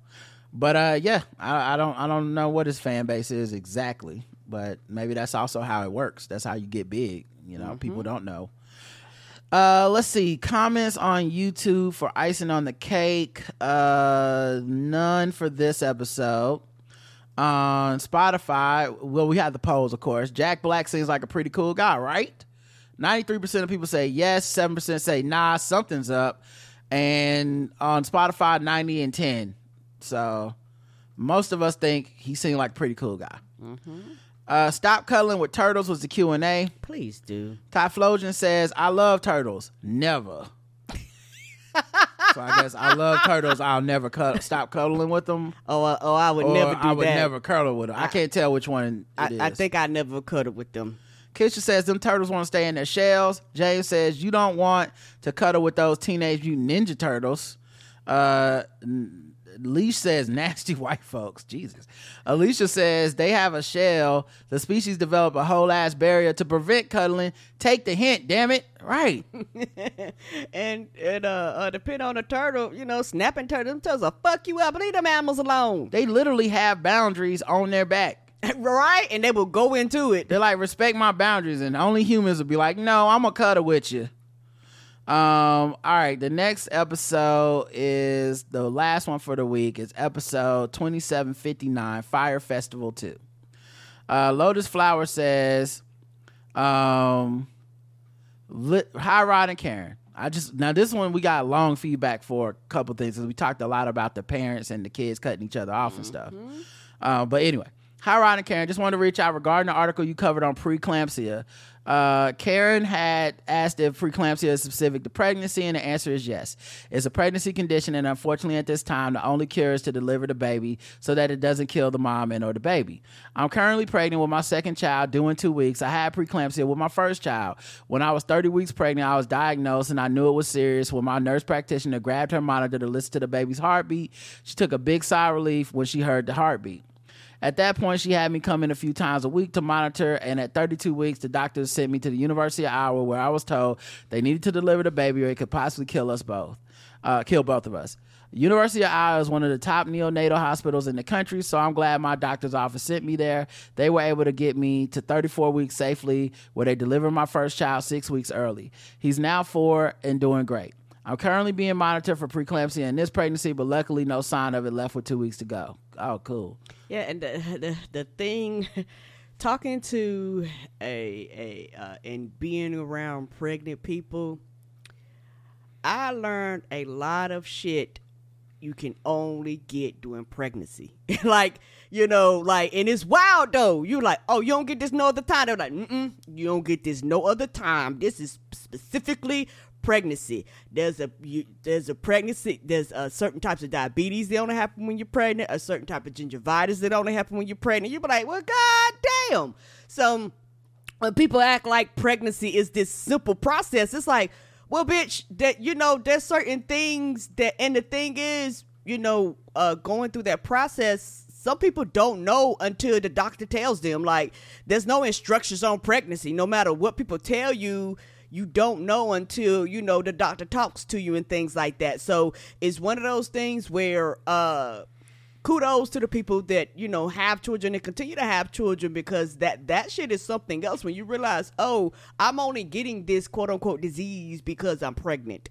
but, uh, yeah, I, I don't, I don't know what his fan base is exactly, but maybe that's also how it works. That's how you get big. You know, mm-hmm. people don't know. Uh, let's see. Comments on YouTube for Icing on the Cake. Uh, none for this episode. On Spotify, well, we have the polls, of course. Jack Black seems like a pretty cool guy, right? ninety-three percent of people say yes. seven percent say nah, something's up. And on Spotify, ninety and ten. So most of us think he seemed like a pretty cool guy. Mm-hmm. Uh, Stop Cuddling with Turtles was the Q and A. Please do. Typhlosion says, I love turtles. Never. So I guess I love turtles. I'll never cuddle, stop cuddling with them. Oh, uh, oh I would never do I that. I would never cuddle with them. I, I can't tell which one it I, is. I think I never cuddle with them. Keisha says, them turtles want to stay in their shells. James says, you don't want to cuddle with those Teenage Mutant Ninja Turtles. Uh... N- Leash says nasty white folks. Jesus. Alicia says they have a shell. The species develop a whole ass barrier to prevent cuddling. Take the hint, damn it. Right. and and uh, uh depending on the turtle, you know, snapping turtles, them turtles will fuck you up. Leave them animals alone. They literally have boundaries on their back. Right, and they will go into it. They're like, respect my boundaries, and only humans will be like, no, I'm gonna cuddle with you. Um, all right, the next episode is the last one for the week. It's episode twenty-seven fifty-nine, Fire Festival two. Uh, Lotus Flower says, um, li- Hi Rod and Karen. I just, now this one we got long feedback for a couple things because we talked a lot about the parents and the kids cutting each other off mm-hmm. and stuff. Uh, but anyway, hi Rod and Karen. Just wanted to reach out regarding the article you covered on preeclampsia. Uh, Karen had asked if preeclampsia is specific to pregnancy, and the answer is yes. It's a pregnancy condition, and unfortunately at this time, the only cure is to deliver the baby so that it doesn't kill the mom and or the baby. I'm currently pregnant with my second child, due in two weeks. I had preeclampsia with my first child. When I was thirty weeks pregnant, I was diagnosed, and I knew it was serious when my nurse practitioner grabbed her monitor to listen to the baby's heartbeat. She took a big sigh of relief when she heard the heartbeat. At that point, she had me come in a few times a week to monitor, and at thirty-two weeks, the doctors sent me to the University of Iowa, where I was told they needed to deliver the baby or it could possibly kill us both, uh, kill both of us. University of Iowa is one of the top neonatal hospitals in the country, so I'm glad my doctor's office sent me there. They were able to get me to thirty-four weeks safely, where they delivered my first child six weeks early. He's now four and doing great. I'm currently being monitored for preeclampsia in this pregnancy, but luckily no sign of it left with two weeks to go. Oh, cool. Yeah, and the the, the thing, talking to a, a uh, and being around pregnant people, I learned a lot of shit you can only get during pregnancy. Like, you know, like, and it's wild, though. You're like, oh, you don't get this no other time. They're like, mm-mm, you don't get this no other time. This is specifically pregnancy. There's a you, there's a pregnancy. There's uh, certain types of diabetes that only happen when you're pregnant. A certain type of gingivitis that only happen when you're pregnant. You be like, well, goddamn. So when people act like pregnancy is this simple process, it's like, well, bitch, that you know, there's certain things that, and the thing is, you know, uh, going through that process. Some people don't know until the doctor tells them. Like, there's no instructions on pregnancy. No matter what people tell you. You don't know until, you know, the doctor talks to you and things like that. So it's one of those things where uh, kudos to the people that, you know, have children and continue to have children, because that, that shit is something else when you realize, oh, I'm only getting this quote unquote disease because I'm pregnant.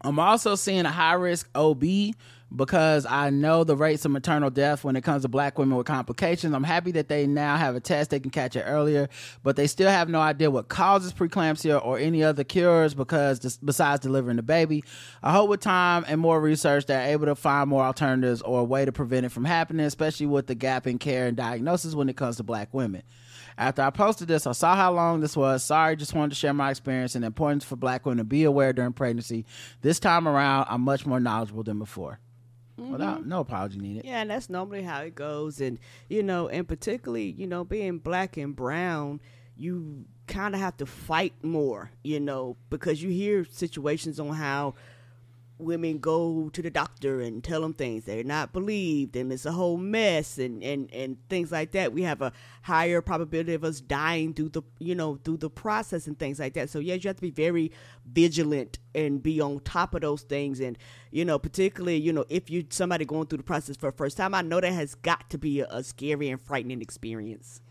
I'm also seeing a high risk O B because I know the rates of maternal death when it comes to black women with complications. I'm happy that they now have a test. They can catch it earlier, but they still have no idea what causes preeclampsia or any other cures because this, besides delivering the baby. I hope with time and more research, they're able to find more alternatives or a way to prevent it from happening, especially with the gap in care and diagnosis when it comes to black women. After I posted this, I saw how long this was. Sorry, just wanted to share my experience and the importance for black women to be aware during pregnancy. This time around, I'm much more knowledgeable than before. Mm-hmm. Without, no apology needed. Yeah, and that's normally how it goes. And, you know, and particularly, you know, being black and brown, you kind of have to fight more, you know, because you hear situations on how women go to the doctor and tell them things they're not believed, and it's a whole mess, and and and things like that. We have a higher probability of us dying through the you know through the process and things like that. So yeah, you have to be very vigilant and be on top of those things. And you know, particularly, you know, if you somebody going through the process for the first time, I know that has got to be a, a scary and frightening experience.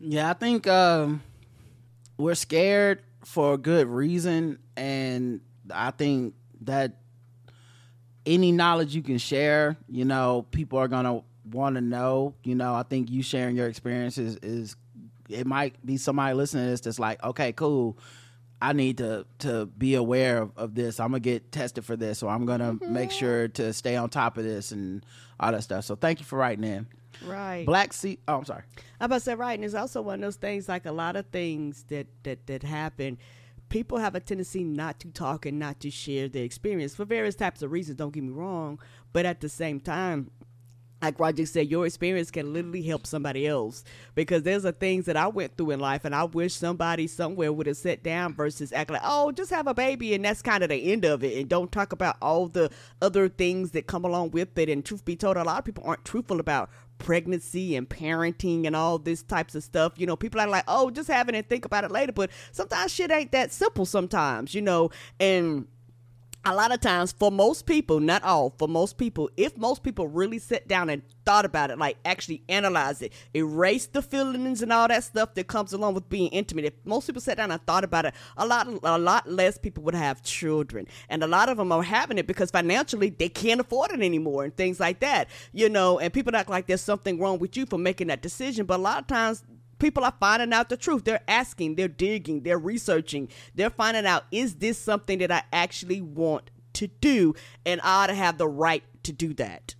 Yeah, I think um we're scared for a good reason, and I think that any knowledge you can share, you know, people are going to want to know. You know, I think you sharing your experiences is, it might be somebody listening to this that's like, okay, cool, I need to, to be aware of, of this. I'm going to get tested for this, so I'm going to mm-hmm. make sure to stay on top of this and all that stuff. So thank you for writing in. Right. Black Sea. Oh, I'm sorry. I about to say, right, and it's also one of those things, like a lot of things that, that, that happen, people have a tendency not to talk and not to share their experience for various types of reasons, don't get me wrong. But at the same time, like Roger said, your experience can literally help somebody else, because there's a things that I went through in life, and I wish somebody somewhere would have sat down versus act like, oh, just have a baby and that's kind of the end of it, and don't talk about all the other things that come along with it. And truth be told, a lot of people aren't truthful about pregnancy and parenting and all this types of stuff. You know, people are like, oh, just have it and think about it later. But sometimes shit ain't that simple sometimes, you know. And a lot of times, for most people, not all, for most people, if most people really sit down and thought about it, like actually analyze it, erase the feelings and all that stuff that comes along with being intimate, if most people sat down and thought about it, a lot a lot less people would have children. And a lot of them are having it because financially they can't afford it anymore and things like that, you know. And people act like there's something wrong with you for making that decision, but a lot of times people are finding out the truth. They're asking, they're digging, they're researching, they're finding out, is this something that I actually want to do? And I ought to have the right to do that.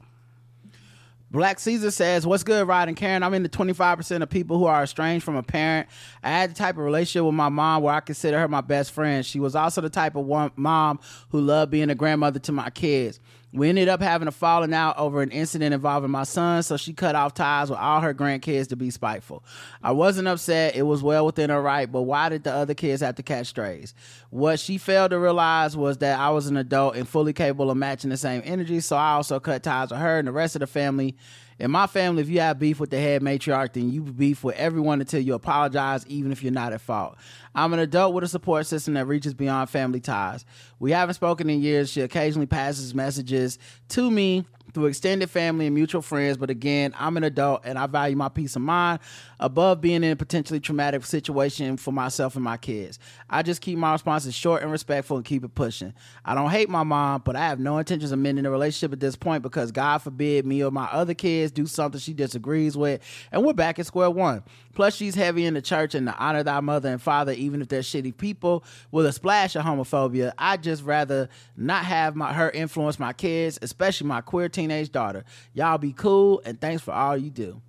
Black Caesar says, what's good, Rod and Karen? I'm in the twenty-five percent of people who are estranged from a parent. I had the type of relationship with my mom where I consider her my best friend. She was also the type of one mom who loved being a grandmother to my kids. We ended up having a falling out over an incident involving my son, so she cut off ties with all her grandkids to be spiteful. I wasn't upset. It was well within her right, but why did the other kids have to catch strays? What she failed to realize was that I was an adult and fully capable of matching the same energy, so I also cut ties with her and the rest of the family. In my family, if you have beef with the head matriarch, then you beef with everyone until you apologize, even if you're not at fault. I'm an adult with a support system that reaches beyond family ties. We haven't spoken in years. She occasionally passes messages to me through extended family and mutual friends, but again, I'm an adult and I value my peace of mind above being in a potentially traumatic situation for myself and my kids. I just keep my responses short and respectful and keep it pushing. I don't hate my mom, but I have no intentions of mending the relationship at this point, because God forbid me or my other kids do something she disagrees with, and we're back at square one. Plus, she's heavy in the church and to honor thy mother and father, even if they're shitty people, with a splash of homophobia. I'd just rather not have my her influence my kids, especially my queer teenage daughter. Y'all be cool, and thanks for all you do.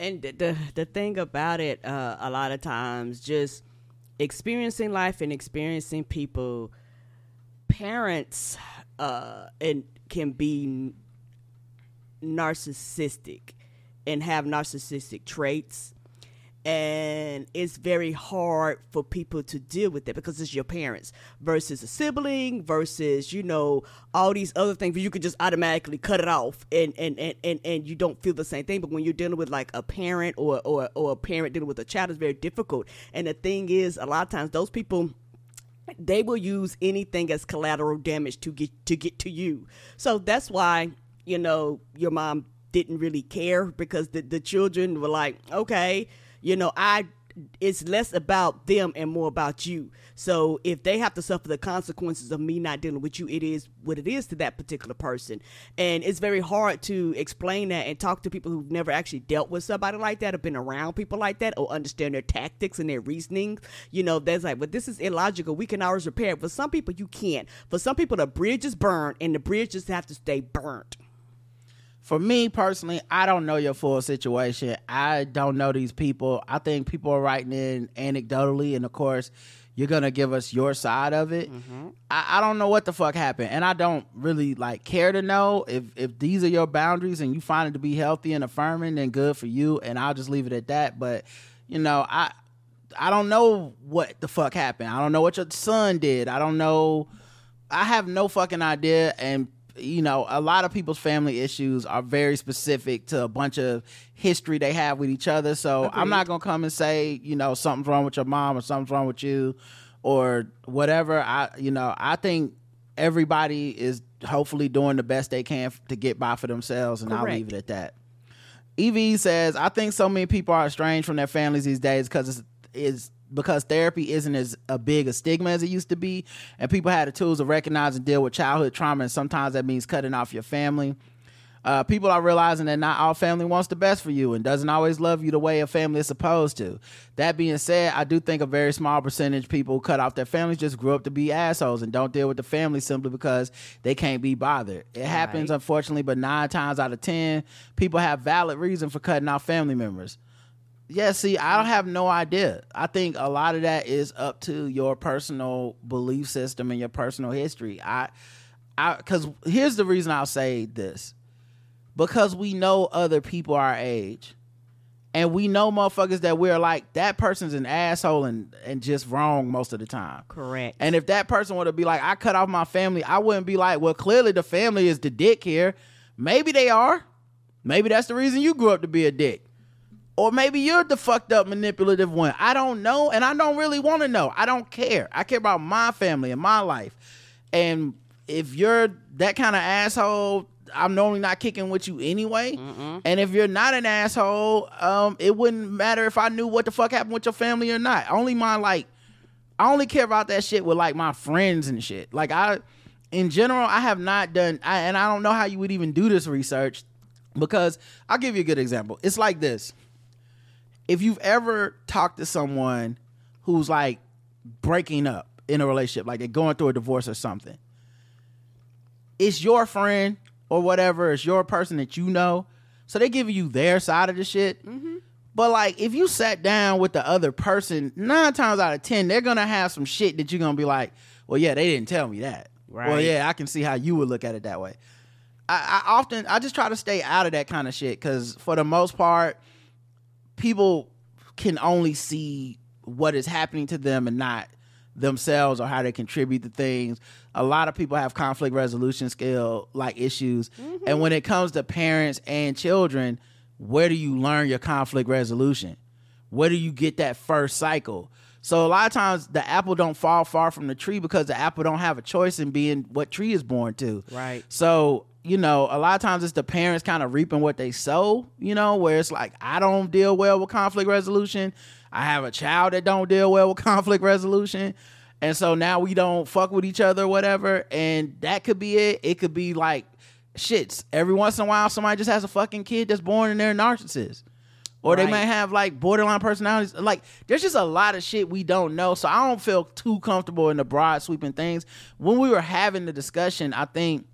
And the the, the thing about it, uh, a lot of times, just experiencing life and experiencing people, parents, uh, and can be narcissistic and have narcissistic traits. And it's very hard for people to deal with that, because it's your parents versus a sibling versus, you know, all these other things where you can just automatically cut it off and, and, and, and, and you don't feel the same thing. But when you're dealing with like a parent or, or, or a parent dealing with a child, it's very difficult. And the thing is, a lot of times those people, they will use anything as collateral damage to get to get to you. So that's why, you know, your mom didn't really care, because the, the children were like, okay, you know, I it's less about them and more about you. So if they have to suffer the consequences of me not dealing with you, it is what it is to that particular person. And it's very hard to explain that and talk to people who've never actually dealt with somebody like that or been around people like that or understand their tactics and their reasoning. You know, that's like, but this is illogical. We can always repair it. For some people, you can't. For some people, the bridge is burned and the bridge just have to stay burnt. For me personally, I don't know your full situation. I don't know these people. I think people are writing in anecdotally, and of course, you're going to give us your side of it. Mm-hmm. I, I don't know what the fuck happened, and I don't really like care to know. If if these are your boundaries and you find it to be healthy and affirming, then good for you, and I'll just leave it at that. But, you know, I, I don't know what the fuck happened. I don't know what your son did. I don't know. I have no fucking idea, and you know, a lot of people's family issues are very specific to a bunch of history they have with each other. So agreed. I'm not going to come and say, you know, something's wrong with your mom or something's wrong with you or whatever. I, you know, I think everybody is hopefully doing the best they can to get by for themselves. And correct. I'll leave it at that. Evie says, I think so many people are estranged from their families these days because it's, it's because therapy isn't as a big a stigma as it used to be, and people had the tools to recognize and deal with childhood trauma, and sometimes that means cutting off your family. Uh, people are realizing that not all family wants the best for you and doesn't always love you the way a family is supposed to. That being said, I do think a very small percentage of people who cut off their families just grew up to be assholes and don't deal with the family simply because they can't be bothered. It all happens, right. Unfortunately, but nine times out of ten, people have valid reason for cutting off family members. Yeah, see, I don't have no idea. I think a lot of that is up to your personal belief system and your personal history. I, I, because here's the reason I'll say this. Because we know other people our age. And we know motherfuckers that we're like, that person's an asshole and, and just wrong most of the time. Correct. And if that person were to be like, I cut off my family, I wouldn't be like, well, clearly the family is the dick here. Maybe they are. Maybe that's the reason you grew up to be a dick. Or maybe you're the fucked up manipulative one. I don't know, and I don't really want to know. I don't care. I care about my family and my life. And if you're that kind of asshole, I'm normally not kicking with you anyway. Mm-mm. And if you're not an asshole, um, it wouldn't matter if I knew what the fuck happened with your family or not. Only my like, I only care about that shit with like my friends and shit. Like I, in general, I have not done. I, and I don't know how you would even do this research, because I'll give you a good example. It's like this. If you've ever talked to someone who's like breaking up in a relationship, like they're going through a divorce or something, it's your friend or whatever, it's your person that you know, so they give you their side of the shit. Mm-hmm. But like, if you sat down with the other person, nine times out of ten, they're gonna have some shit that you're gonna be like, well, yeah, they didn't tell me that. Right. Well, yeah, I can see how you would look at it that way. I, I often, I just try to stay out of that kind of shit, because for the most part, people can only see what is happening to them and not themselves or how they contribute to things. A lot of people have conflict resolution skill like issues. Mm-hmm. And when it comes to parents and children, where do you learn your conflict resolution? Where do you get that first cycle? So a lot of times the apple don't fall far from the tree, because the apple don't have a choice in being what tree is born to. Right. So, you know, a lot of times it's the parents kind of reaping what they sow, you know, where it's like, I don't deal well with conflict resolution. I have a child that don't deal well with conflict resolution. And so now we don't fuck with each other or whatever. And that could be it. It could be like, shits. Every once in a while, somebody just has a fucking kid that's born and they're a narcissist. Or right. They may have like borderline personalities. Like, there's just a lot of shit we don't know. So I don't feel too comfortable in the broad sweeping things. When we were having the discussion, I think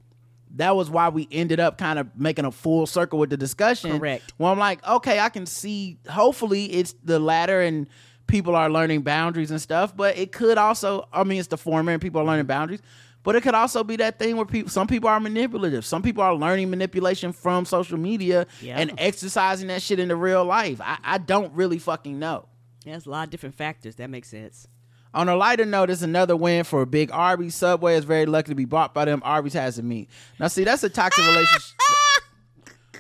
that was why we ended up kind of making a full circle with the discussion. Correct. Well, I'm like, okay, I can see, hopefully it's the latter and people are learning boundaries and stuff, but it could also, I mean, it's the former and people are learning boundaries, but it could also be that thing where people, some people are manipulative. Some people are learning manipulation from social media yeah. and exercising that shit in the real life. I, I don't really fucking know. Yeah, there's a lot of different factors. That makes sense. On a lighter note, it's another win for a big Arby's. Subway is very lucky to be bought by them. Arby's has the meat. Now, see, that's a toxic relationship.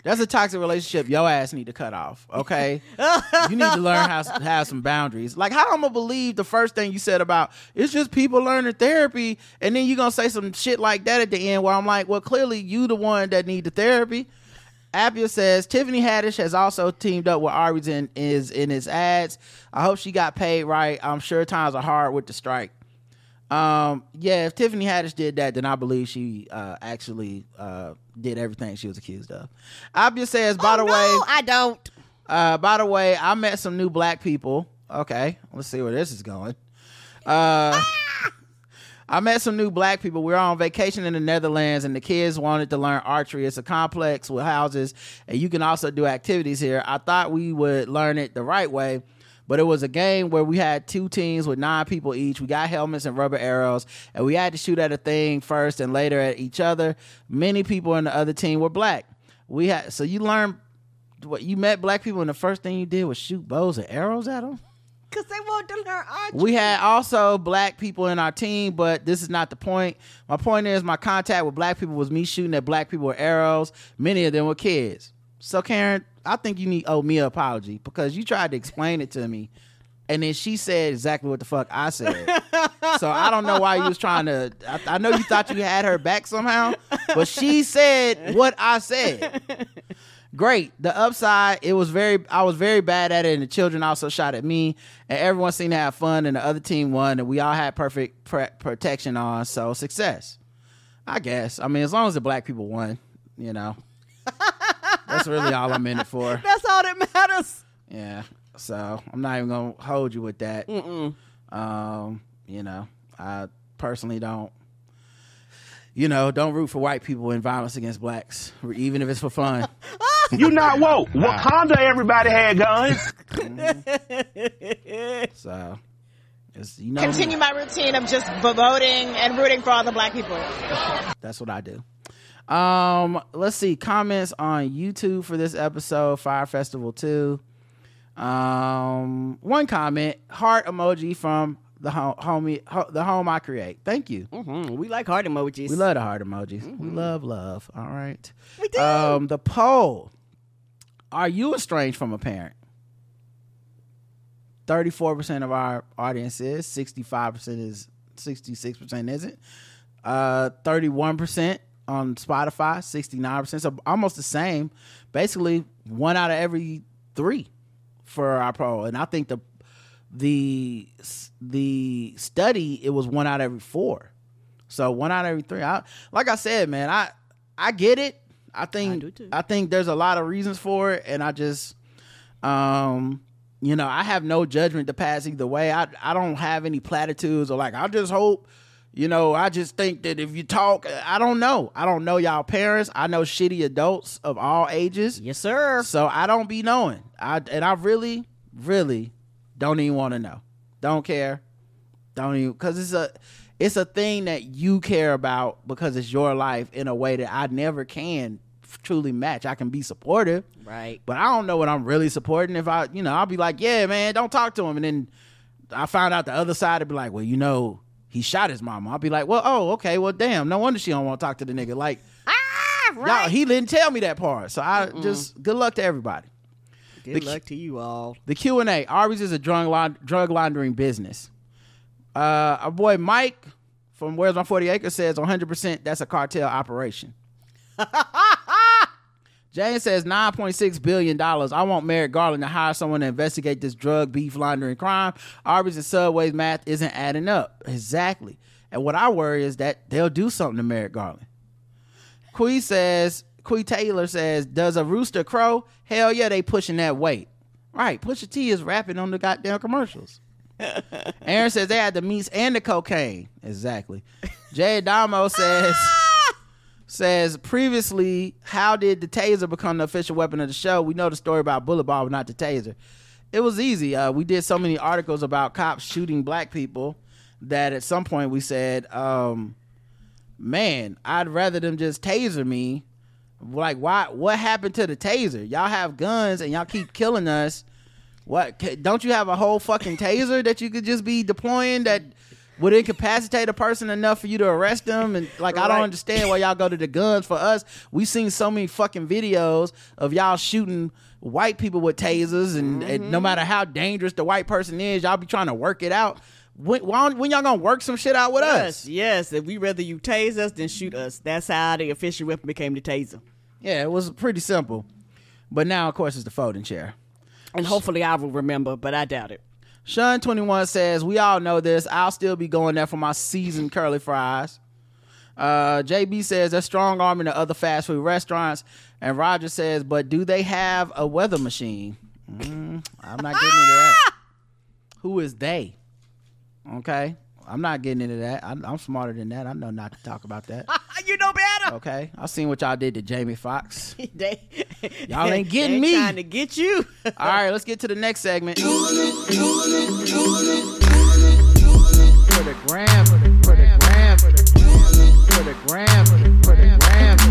That's a toxic relationship your ass need to cut off, okay? You need to learn how to have some boundaries. Like, how I'm going to believe the first thing you said about, it's just people learning therapy, and then you're going to say some shit like that at the end where I'm like, well, clearly you the one that need the therapy. Appia says Tiffany Haddish has also teamed up with Arby's in is in his ads. I hope she got paid right. I'm sure times are hard with the strike. Um, yeah, if Tiffany Haddish did that, then I believe she uh, actually uh, did everything she was accused of. Appia says, by oh, the no, way, I don't. Uh, by the way, I met some new black people. Okay, let's see where this is going. Uh, ah! I met some new black people. We were on vacation in the Netherlands, and the kids wanted to learn archery. It's a complex with houses, and you can also do activities here. I thought we would learn it the right way, but it was a game where we had two teams with nine people each. We got helmets and rubber arrows, and we had to shoot at a thing first and later at each other. Many people in the other team were black. We had so you learned what you met black people, and the first thing you did was shoot bows and arrows at them. Because they won't do her archery. We had also black people in our team, but this is not the point. My point is my contact with black people was me shooting at black people with arrows. Many of them were kids. So, Karen, I think you need owe me an apology because you tried to explain it to me, and then she said exactly what the fuck I said. So I don't know why you was trying to... I, I know you thought you had her back somehow, but she said what I said. Great. The upside, it was very. I was very bad at it, and the children also shot at me, and everyone seemed to have fun, and the other team won, and we all had perfect pre- protection on, so success. I guess. I mean, as long as the black people won, you know. That's really all I'm in it for. That's all that matters. Yeah. So I'm not even going to hold you with that. Mm-mm. Um, you know, I personally don't, you know, don't root for white people in violence against blacks, even if it's for fun. You not woke. Wakanda, everybody had guns. Mm-hmm. So, it's, you know. Continue my routine of just voting and rooting for all the black people. That's what I do. Um, let's see comments on YouTube for this episode, Fire Festival two. Um, one comment, heart emoji from the home, homie, ho- the home I create. Thank you. Mm-hmm. We like heart emojis. We love the heart emojis. Mm-hmm. We love love. All right. We do. Um, the poll: are you estranged from a parent? Thirty-four percent of our audience is. Sixty-five percent is. Sixty-six percent isn't. Uh, thirty-one percent. On Spotify, sixty-nine percent, so almost the same. Basically, one out of every three for our poll. And I think the the the study, it was one out of every four. So one out of every three. I, like I said, man, I I get it. I think I, I think there's a lot of reasons for it, and I just, um, you know, I have no judgment to pass either way. I I don't have any platitudes or like I just hope. You know, I just think that if you talk, I don't know. I don't know y'all parents. I know shitty adults of all ages. Yes, sir. So I don't be knowing. I and I really, really don't even want to know. Don't care. Don't even, because it's a, it's a thing that you care about because it's your life in a way that I never can truly match. I can be supportive, right? But I don't know what I'm really supporting. If I, you know, I'll be like, yeah, man, don't talk to him, and then I find out the other side and be like, well, you know. He shot his mama. I'll be like, well, oh, okay, well, damn. No wonder she don't want to talk to the nigga. Like, ah, right. Y'all, he didn't tell me that part. So I Mm-mm. just, good luck to everybody. Good the, luck to you all. The Q and A, Arby's is a drug, drug laundering business. Uh, our boy Mike from Where's My forty Acres says one hundred percent that's a cartel operation. Jane says nine point six billion dollars. I want Merrick Garland to hire someone to investigate this drug, beef, laundering crime. Arby's and Subway's math isn't adding up. Exactly. And what I worry is that they'll do something to Merrick Garland. Quee says, Quee Taylor says, does a rooster crow? Hell yeah, they pushing that weight. Right. Pusha T is rapping on the goddamn commercials. Aaron says they had the meats and the cocaine. Exactly. Jay Adamo says... Says, previously, how did the taser become the official weapon of the show? We know the story about Bullet Ball, but not the taser. It was easy. Uh, we did so many articles about cops shooting black people that at some point we said, um, man, I'd rather them just taser me. Like, why? What happened to the taser? Y'all have guns and y'all keep killing us. What? Don't you have a whole fucking taser that you could just be deploying that... would incapacitate a person enough for you to arrest them? And like, right. I don't understand why y'all go to the guns for us. We've seen so many fucking videos of y'all shooting white people with tasers, and, mm-hmm. and no matter how dangerous the white person is, y'all be trying to work it out. When, when y'all gonna work some shit out with yes, us? Yes, yes. If we rather you tase us than shoot us. That's how the official weapon became the taser. Yeah, it was pretty simple. But now, of course, it's the folding chair. And hopefully I will remember, but I doubt it. Sean twenty-one says, we all know this. I'll still be going there for my seasoned curly fries. Uh, J B says, they're strong arming the other fast food restaurants. And Roger says, but do they have a weather machine? Mm, I'm not getting into that. Who is they? Okay. I'm not getting into that. I'm, I'm smarter than that. I know not to talk about that. You know better. Okay. I seen what y'all did to Jamie Foxx. they, y'all ain't getting me. Trying to get you. All right, let's get to the next segment. For the gram, for the gram, for the gram, for the gram, for the gram, for the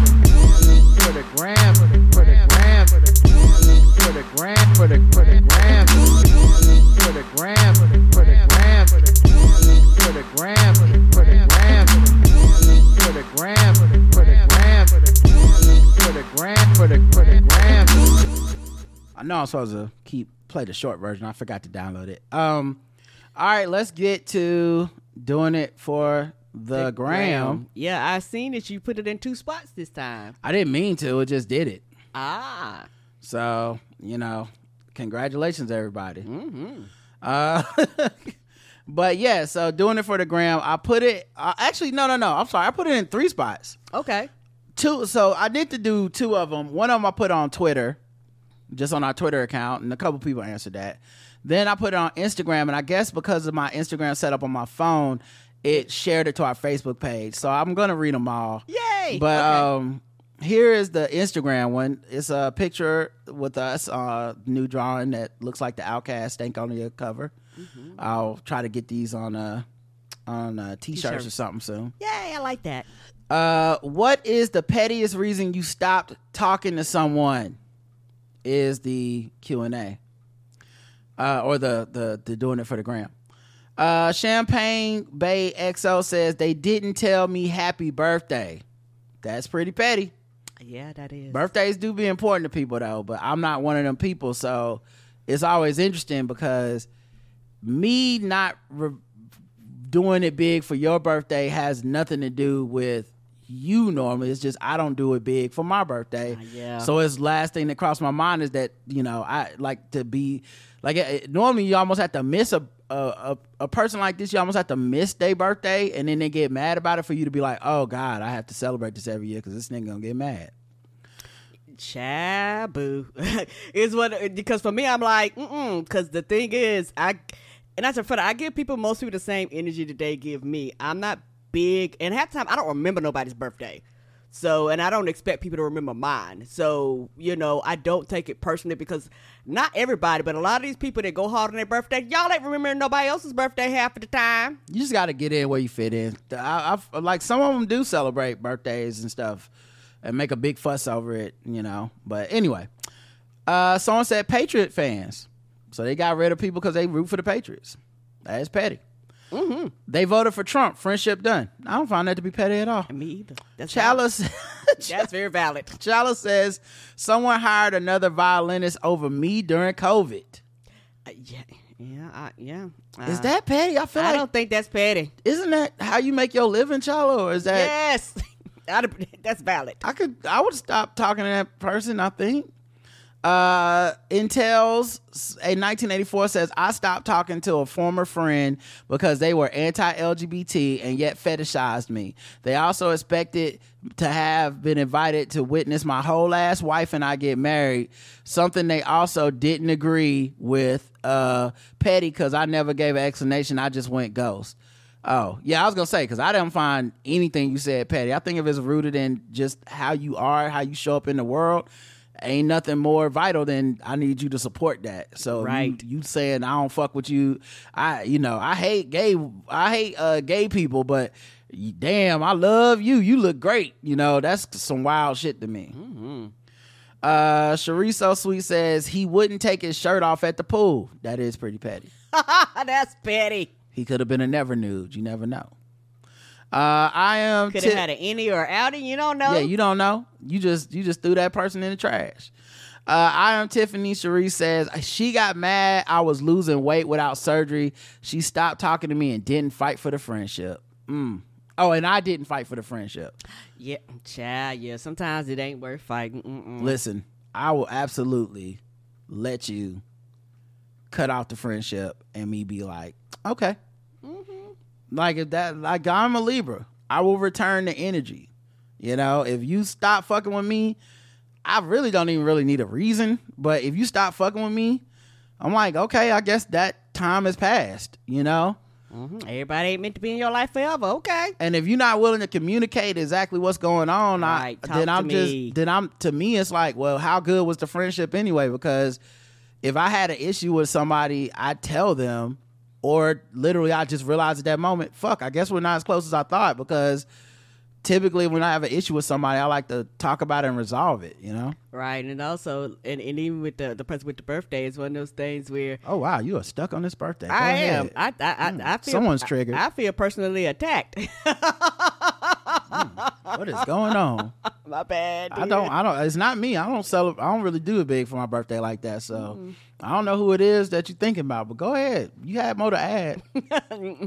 gram, for the gram, for the gram, for the gram, for the gram, for the gram, for the For the gram, for the gram, for the gram, for the gram, for the gram, for the gram. I know I'm supposed to keep play the short version. I forgot to download it. Um, all right, let's get to doing it for the, the gram. gram. Yeah, I seen it. You put it in two spots this time. I didn't mean to. It just did it. Ah. So you know, congratulations, everybody. Mm-hmm. Uh. But yeah, so doing it for the gram, I put it, uh, actually, no, no, no, I'm sorry. I put it in three spots. Okay. Two, so I did to do two of them. One of them I put on Twitter, just on our Twitter account, and a couple people answered that. Then I put it on Instagram, and I guess because of my Instagram setup on my phone, it shared it to our Facebook page. So I'm going to read them all. Yay! But okay. um, here is the Instagram one. It's a picture with us, a uh, new drawing that looks like the Outkast stank on the cover. Mm-hmm. I'll try to get these on uh on uh, t-shirts, t-shirts or something soon. Yay, I like that. Uh, what is the pettiest reason you stopped talking to someone? Is the Q and A uh, or the, the the doing it for the gram? Uh, Champagne Bay X O says they didn't tell me happy birthday. That's pretty petty. Yeah, that is. Birthdays do be important to people though, but I'm not one of them people, so it's always interesting because. Me not re- doing it big for your birthday has nothing to do with you normally. It's just I don't do it big for my birthday. Uh, yeah. So it's last thing that crossed my mind is that, you know, I like to be like it, normally you almost have to miss a a, a a person like this. You almost have to miss their birthday and then they get mad about it for you to be like, oh, God, I have to celebrate this every year because this nigga gonna get mad. Chabu is what because for me, I'm like, mm-mm, because the thing is, I. And that's a funny. I give people most people the same energy that they give me. I'm not big, and half the time I don't remember nobody's birthday. So, and I don't expect people to remember mine. So, you know, I don't take it personally because not everybody, but a lot of these people that go hard on their birthday, y'all ain't remembering nobody else's birthday half of the time. You just got to get in where you fit in. I, I like some of them do celebrate birthdays and stuff, and make a big fuss over it, you know. But anyway, uh, someone said Patriot fans. So they got rid of people because they root for the Patriots. That is petty. Mm-hmm. They voted for Trump. Friendship done. I don't find that to be petty at all. Me either. That's Chalice. That's very valid. Chalice says, someone hired another violinist over me during COVID. Uh, yeah. Yeah. I, yeah. Uh, is that petty? I feel I like... I don't think that's petty. Isn't that how you make your living, Chalo? Or is that... Yes. That's valid. I could. I would stop talking to that person, I think. Uh, Intel's a nineteen eighty-four says, I stopped talking to a former friend because they were anti-L G B T and yet fetishized me. They also expected to have been invited to witness my whole ass wife and I get married, something they also didn't agree with. Uh, petty because I never gave an explanation. I just went ghost. Oh, yeah, I was going to say, because I didn't find anything you said petty. I think if it's rooted in just how you are, how you show up in the world, ain't nothing more vital than I need you to support that. So right. you, you saying I don't fuck with you, I you know, I hate gay, I hate uh, gay people, but damn, I love you. You look great. You know, that's some wild shit to me. Mm-hmm. Uh, Sharice So Sweet says he wouldn't take his shirt off at the pool. That is pretty petty. That's petty. He could have been a never nude. You never know. Uh, I am. Could have t- had an innie or outie. You don't know. Yeah, you don't know. You just you just threw that person in the trash. Uh, I am Tiffany. Cherie says she got mad. I was losing weight without surgery. She stopped talking to me and didn't fight for the friendship. Mm, Oh, and I didn't fight for the friendship. Yeah, child, yeah. Sometimes it ain't worth fighting. Mm-mm. Listen, I will absolutely let you cut off the friendship and me be like, okay. Mm-hmm. Like, if that, like, I'm a Libra. I will return the energy. You know, if you stop fucking with me, I really don't even really need a reason. But if you stop fucking with me, I'm like, okay, I guess that time has passed, you know? Mm-hmm. Everybody ain't meant to be in your life forever, okay? And if you're not willing to communicate exactly what's going on, right, I, then I'm just, me. then I'm, to me, it's like, well, how good was the friendship anyway? Because if I had an issue with somebody, I tell them, or literally I just realized at that moment, fuck, I guess we're not as close as I thought, because typically when I have an issue with somebody, I like to talk about it and resolve it, you know? Right, and also, and, and even with the, the person with the birthday, it's one of those things where... Oh, wow, you are stuck on this birthday. Go I ahead. am. I, I, mm, I feel, someone's triggered. I, I feel personally attacked. mm, what is going on? My bad, dude. I don't, I don't, it's not me. I don't celebrate, I don't really do it big for my birthday like that, so... Mm. I don't know who it is that you're thinking about, but go ahead. You had more to add.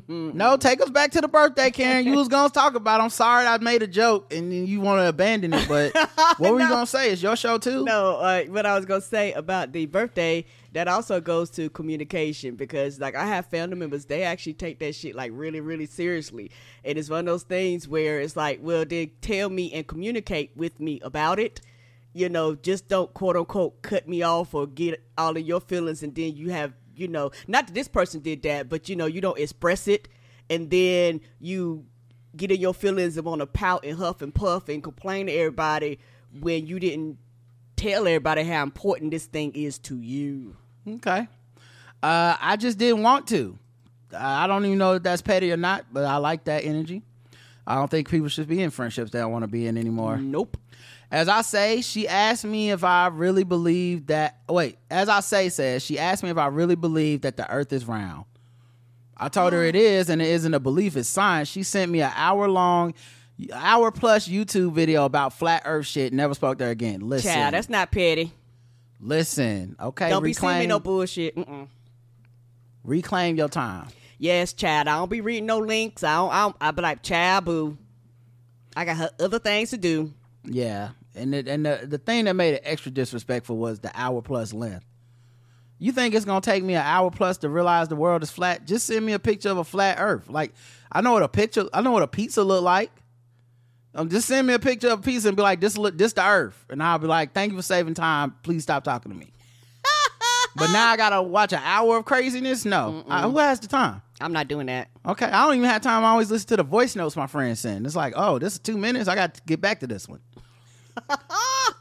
No, take us back to the birthday, Karen. You was going to talk about, I'm sorry I made a joke, and then you want to abandon it, but what were no. you going to say? It's your show, too? No, uh, what I was going to say about the birthday, that also goes to communication, because, like, I have family members, they actually take that shit, like, really, really seriously, and it's one of those things where it's like, well, they tell me and communicate with me about it. You know, just don't, quote unquote, cut me off or get all of your feelings. And then you have, you know, not that this person did that, but, you know, you don't express it. And then you get in your feelings and want to pout and huff and puff and complain to everybody when you didn't tell everybody how important this thing is to you. Okay. Uh, I just didn't want to. I don't even know if that's petty or not, but I like that energy. I don't think people should be in friendships they don't want to be in anymore. Nope. As I say, she asked me if I really believe that... Wait, as I say says, she asked me if I really believe that the earth is round. I told her it is, and it isn't a belief, it's science. She sent me an hour-long, hour-plus YouTube video about flat earth shit. Never spoke to her again. Listen. Child, that's not petty. Listen, okay? Don't be sending me no bullshit. Mm-mm. Reclaim your time. Yes, child. I don't be reading no links. I don't, I don't, I be like, child, boo. I got other things to do. Yeah, and it, and the, the thing that made it extra disrespectful was the hour plus length. You think it's gonna take me an hour plus to realize the world is flat? Just send me a picture of a flat Earth. Like, I know what a picture, I know what a pizza look like. Um, just send me a picture of a pizza and be like, this look, this the Earth, and I'll be like, thank you for saving time. Please stop talking to me. But now I gotta watch an hour of craziness. No, I, who has the time? I'm not doing that. Okay, I don't even have time. I always listen to the voice notes my friends send. It's like, oh, this is two minutes. I got to get back to this one.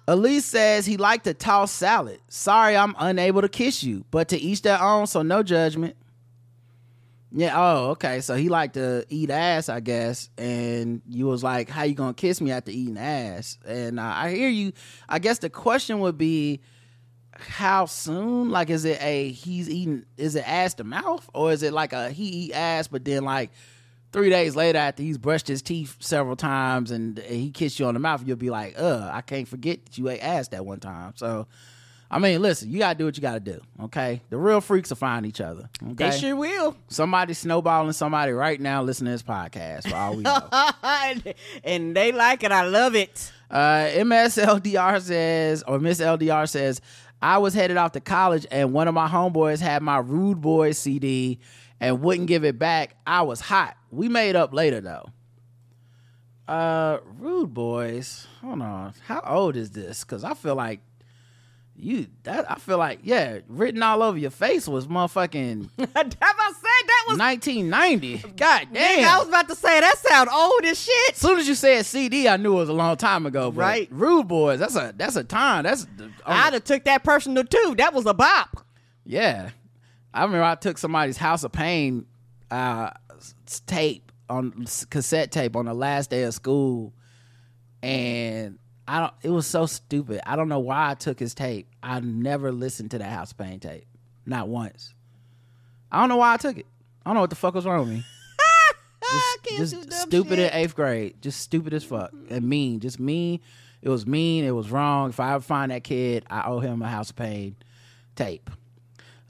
Elise says he liked to toss salad. Sorry, I'm unable to kiss you, but to each their own, so no judgment. Yeah, oh, okay, so he liked to eat ass, I guess, and you was like, how you gonna kiss me after eating ass? And uh, I hear you. I guess the question would be, how soon? Like, is it a he's eating, is it ass to mouth, or is it like a he eat ass but then like three days later after he's brushed his teeth several times and he kissed you on the mouth, you'll be like, uh I can't forget that you ate ass that one time. So I mean, listen, you gotta do what you gotta do, okay? The real freaks will find each other, okay? They sure will. Somebody snowballing somebody right now listening to this podcast for all we know. And they like it. I love it. uh M S L D R says, or Miss L D R says, I was headed off to college and one of my homeboys had my Rude Boys C D and wouldn't give it back. I was hot. We made up later though. Uh, Rude Boys. Hold on. How old is this? Because I feel like you. That I feel like yeah. Written all over your face was motherfucking. I about said that was nineteen ninety. God damn. Nigga, I was about to say that sound old as shit. As soon as you said C D, I knew it was a long time ago. But right. Rude Boys. That's a that's a time. That's. The, oh. I'd have took that personal too. That was a bop. Yeah, I remember I took somebody's House of Pain uh, tape on cassette tape on the last day of school, and. I don't. It was so stupid. I don't know why I took his tape. I never listened to that House of Pain tape, not once. I don't know why I took it. I don't know what the fuck was wrong with me. Just, just stupid shit. In eighth grade, just stupid as fuck and mean. Just mean. It was mean. It was wrong. If I ever find that kid, I owe him a House of Pain tape.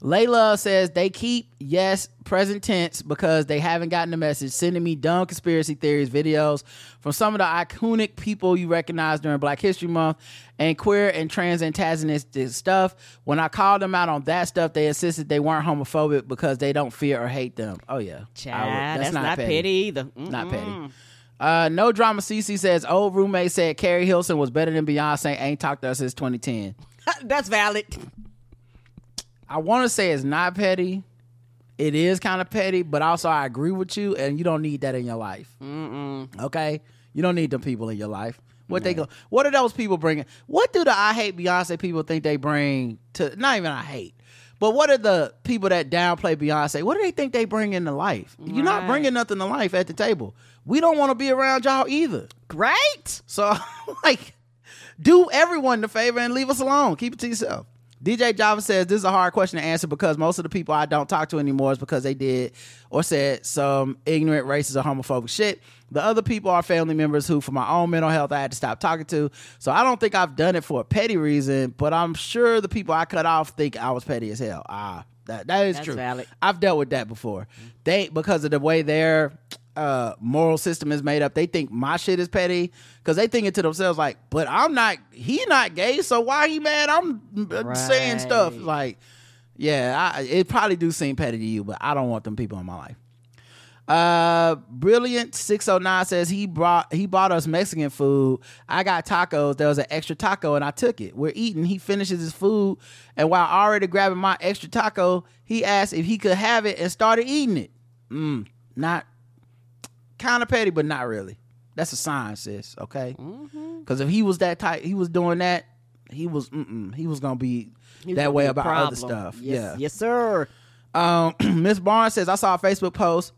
Layla says they keep, yes, present tense because they haven't gotten the message, sending me dumb conspiracy theories, videos from some of the iconic people you recognize during Black History Month and queer and trans antagonistic stuff. When I called them out on that stuff, they insisted they weren't homophobic because they don't fear or hate them. Oh, yeah. Child, that's, that's not, not petty. petty either. Mm-mm. Not petty. Uh, no Drama C C says, old roommate said Carrie Hilson was better than Beyonce, ain't talked to us since twenty ten. That's valid. I want to say it's not petty. It is kind of petty, but also I agree with you, and you don't need that in your life. Mm-mm. Okay? You don't need them people in your life. What no. they go? What are those people bringing? What do the I hate Beyonce people think they bring to, not even I hate, but what are the people that downplay Beyonce, what do they think they bring into life? Right. You're not bringing nothing to life at the table. We don't want to be around y'all either. Right? So, like, do everyone the favor and leave us alone. Keep it to yourself. D J Java says, this is a hard question to answer because most of the people I don't talk to anymore is because they did or said some ignorant racist or homophobic shit. The other people are family members who, for my own mental health, I had to stop talking to. So I don't think I've done it for a petty reason, but I'm sure the people I cut off think I was petty as hell. Ah, that, that is That's true. Valid. I've dealt with that before. They, because of the way their uh, moral system is made up, they think my shit is petty because they think it to themselves like, but I'm not, he not gay, so why he mad? I'm right. saying stuff like, yeah, I, it probably do seem petty to you, but I don't want them people in my life. Uh, Brilliant six oh nine says he brought he bought us Mexican food. I got tacos. There was an extra taco and I took it. We're eating. He finishes his food, and while already grabbing my extra taco, he asked if he could have it and started eating it. Mm, not kind of petty, but not really. That's a sign, sis. Okay, because mm-hmm. if he was that type, he was doing that. He was mm-mm, he was gonna be He's that gonna way be about other stuff. Yes, yeah, yes, sir. Um, Miss Barnes says I saw a Facebook post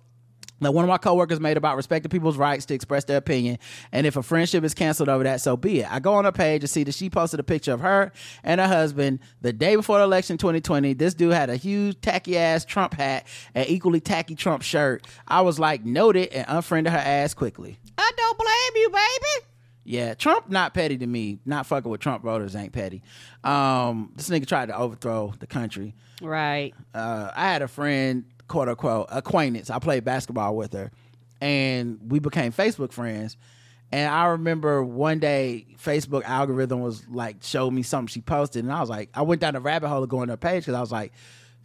that one of my coworkers made about respecting people's rights to express their opinion, and if a friendship is canceled over that, so be it. I go on her page and see that she posted a picture of her and her husband the day before the election twenty twenty. This dude had a huge tacky ass Trump hat and equally tacky Trump shirt. I was like, noted, and unfriended her ass quickly. I don't blame you, baby. Yeah, Trump not petty to me. Not fucking with Trump voters ain't petty. Um, this nigga tried to overthrow the country. Right. Uh, I had a friend, quote unquote, acquaintance. I played basketball with her, and we became Facebook friends. And I remember one day, Facebook algorithm was like, showed me something she posted, and I was like, I went down the rabbit hole to go on her page because I was like,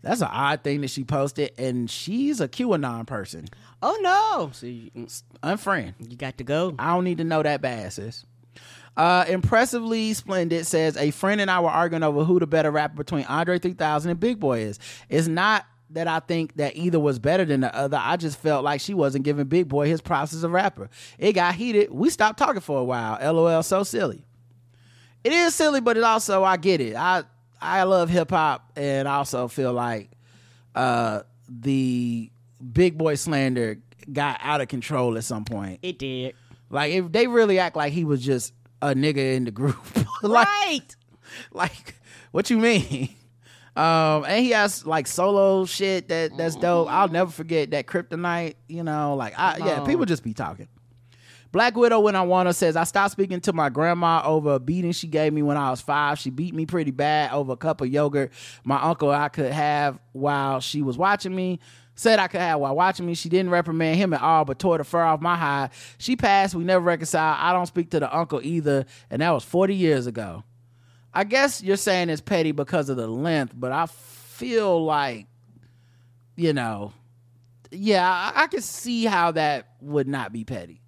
that's an odd thing that she posted, and she's a QAnon person. Oh, no. So you, unfriend. You got to go. I don't need to know that bad, sis. Uh, Impressively Splendid says, a friend and I were arguing over who the better rapper between Andre three thousand and Big Boi is. It's not that I think that either was better than the other. I just felt like she wasn't giving Big Boi his props as a rapper. It got heated. We stopped talking for a while. LOL, so silly. It is silly, but it also, I get it. I... I love hip-hop, and also feel like uh, the Big Boi slander got out of control at some point. It did. Like, if they really act like he was just a nigga in the group. Like, right! Like, what you mean? Um, and he has, like, solo shit that, that's dope. I'll never forget that Kryptonite, you know. Like, I, yeah, oh. people just be talking. Black Widow When I Want Her says, I stopped speaking to my grandma over a beating she gave me when I was five. She beat me pretty bad over a cup of yogurt my uncle I could have while she was watching me. Said I could have while watching me. She didn't reprimand him at all, but tore the fur off my hide. She passed. We never reconciled. I don't speak to the uncle either, and that was forty years ago. I guess you're saying it's petty because of the length, but I feel like, you know, yeah, I, I can see how that would not be petty.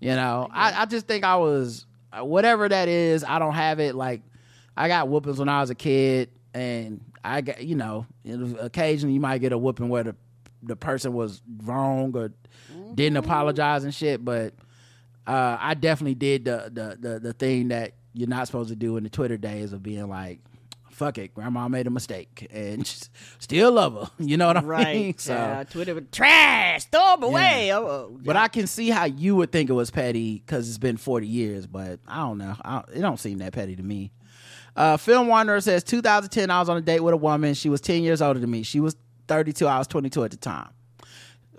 You know, I, I just think I was, whatever that is, I don't have it. Like, I got whoopings when I was a kid, and I got, you know, occasionally you might get a whooping where the, the person was wrong or mm-hmm. didn't apologize and shit, but uh, I definitely did the, the, the, the thing that you're not supposed to do in the Twitter days of being like, fuck it, grandma made a mistake, and still love her. You know what I right. mean? So yeah, Twitter was trash, throw them away. Yeah. Oh, yeah. But I can see how you would think it was petty because it's been forty years, but I don't know. I don't, it don't seem that petty to me. Uh, Film Wanderer says, two thousand ten, I was on a date with a woman. She was ten years older than me. She was thirty-two. I was twenty-two at the time.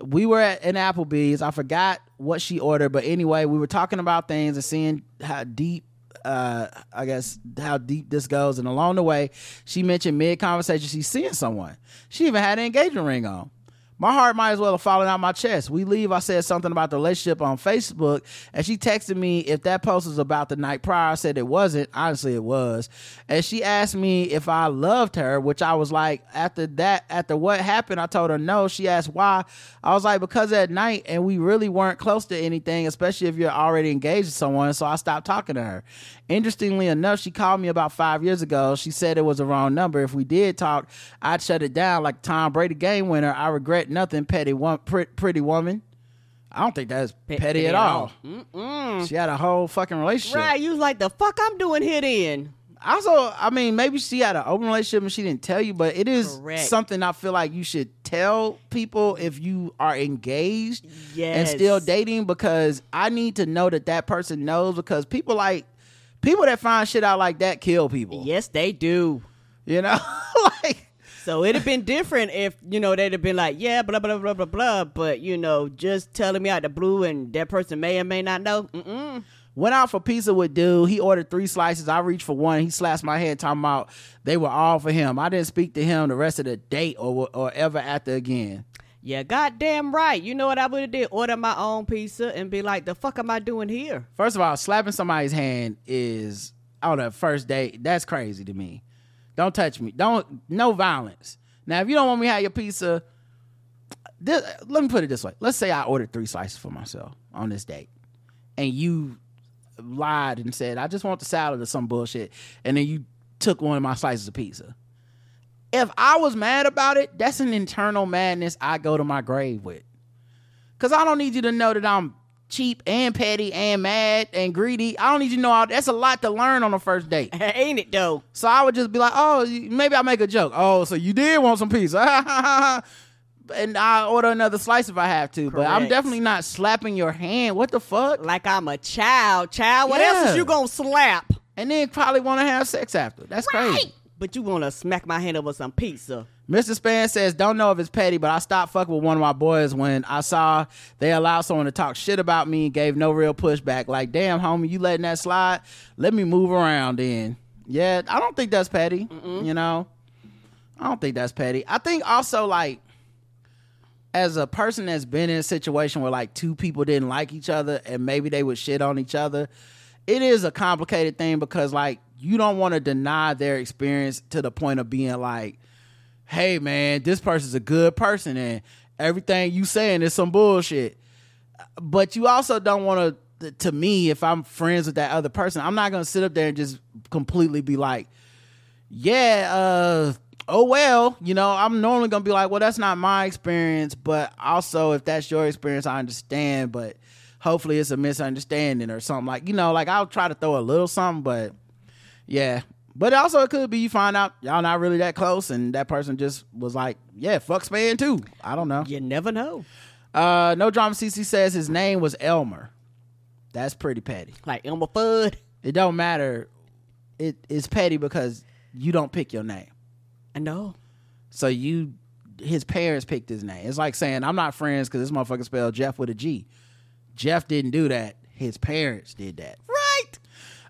We were at an Applebee's. I forgot what she ordered, but anyway, we were talking about things and seeing how deep uh, I guess, how deep this goes. And along the way, she mentioned mid-conversation she's seeing someone. She even had an engagement ring on. My heart might as well have fallen out my chest. We leave, I said something about the relationship on Facebook, and she texted me if that post was about the night prior. I said it wasn't. Honestly, it was. And she asked me if I loved her, which I was like, after that, after what happened, I told her no. She asked why. I was like, because at night, and we really weren't close to anything, especially if you're already engaged to someone, so I stopped talking to her. Interestingly enough, she called me about five years ago. She said it was the wrong number. If we did talk, I'd shut it down like Tom Brady game winner. I regret nothing, petty one, pretty woman. I don't think that's Pe- petty, petty at all. all. She had a whole fucking relationship. Right, you was like, the fuck I'm doing here then? Also, I mean, maybe she had an open relationship and she didn't tell you, but it is Correct. something I feel like you should tell people if you are engaged yes. and still dating, because I need to know that that person knows, because people like, people that find shit out like that kill people. Yes, they do. You know? Like, so it'd have been different if, you know, they'd have been like, yeah, blah, blah, blah, blah, blah. But, you know, just telling me out the blue and that person may or may not know. Mm-mm. Went out for pizza with dude. He ordered three slices. I reached for one. He slashed my head talking about they were all for him. I didn't speak to him the rest of the date or or ever after again. Yeah, goddamn right. You know what I would have did? Order my own pizza and be like, the fuck am I doing here? First of all, slapping somebody's hand is, on a first date, that's crazy to me. Don't touch me. Don't, no violence. Now, if you don't want me to have your pizza, this, let me put it this way. Let's say I ordered three slices for myself on this date, and you lied and said, I just want the salad or some bullshit, and then you took one of my slices of pizza. If I was mad about it, that's an internal madness I go to my grave with. Because I don't need you to know that I'm cheap and petty and mad and greedy. I don't need you to know all, that's a lot to learn on a first date. Ain't it, though? So I would just be like, oh, maybe I'll make a joke. Oh, so you did want some pizza. And I'll order another slice if I have to. Correct. But I'm definitely not slapping your hand. What the fuck? Like I'm a child. Child, what yeah. else is you going to slap? And then probably want to have sex after. That's right. crazy. But you want to smack my hand over some pizza. Mister Span says, don't know if it's petty, but I stopped fucking with one of my boys when I saw they allowed someone to talk shit about me and gave no real pushback. Like, damn, homie, you letting that slide? Let me move around then. Yeah, I don't think that's petty, Mm-mm. you know? I don't think that's petty. I think also, like, as a person that's been in a situation where, like, two people didn't like each other and maybe they would shit on each other, it is a complicated thing because, like, you don't want to deny their experience to the point of being like, hey, man, this person's a good person and everything you saying is some bullshit. But you also don't want to, to me, if I'm friends with that other person, I'm not going to sit up there and just completely be like, yeah, uh, oh, well, you know, I'm normally going to be like, well, that's not my experience. But also, if that's your experience, I understand. But hopefully it's a misunderstanding or something like, you know, like I'll try to throw a little something, but. Yeah, but also it could be you find out y'all not really that close and that person just was like, yeah, fuck Span too. I don't know. You never know. Uh, no Drama C C says his name was Elmer. That's pretty petty. Like Elmer Fudd. It don't matter. It is petty because you don't pick your name. I know. So you, his parents picked his name. It's like saying, I'm not friends because this motherfucker spelled Jeff with a G. Jeff didn't do that. His parents did that. Right.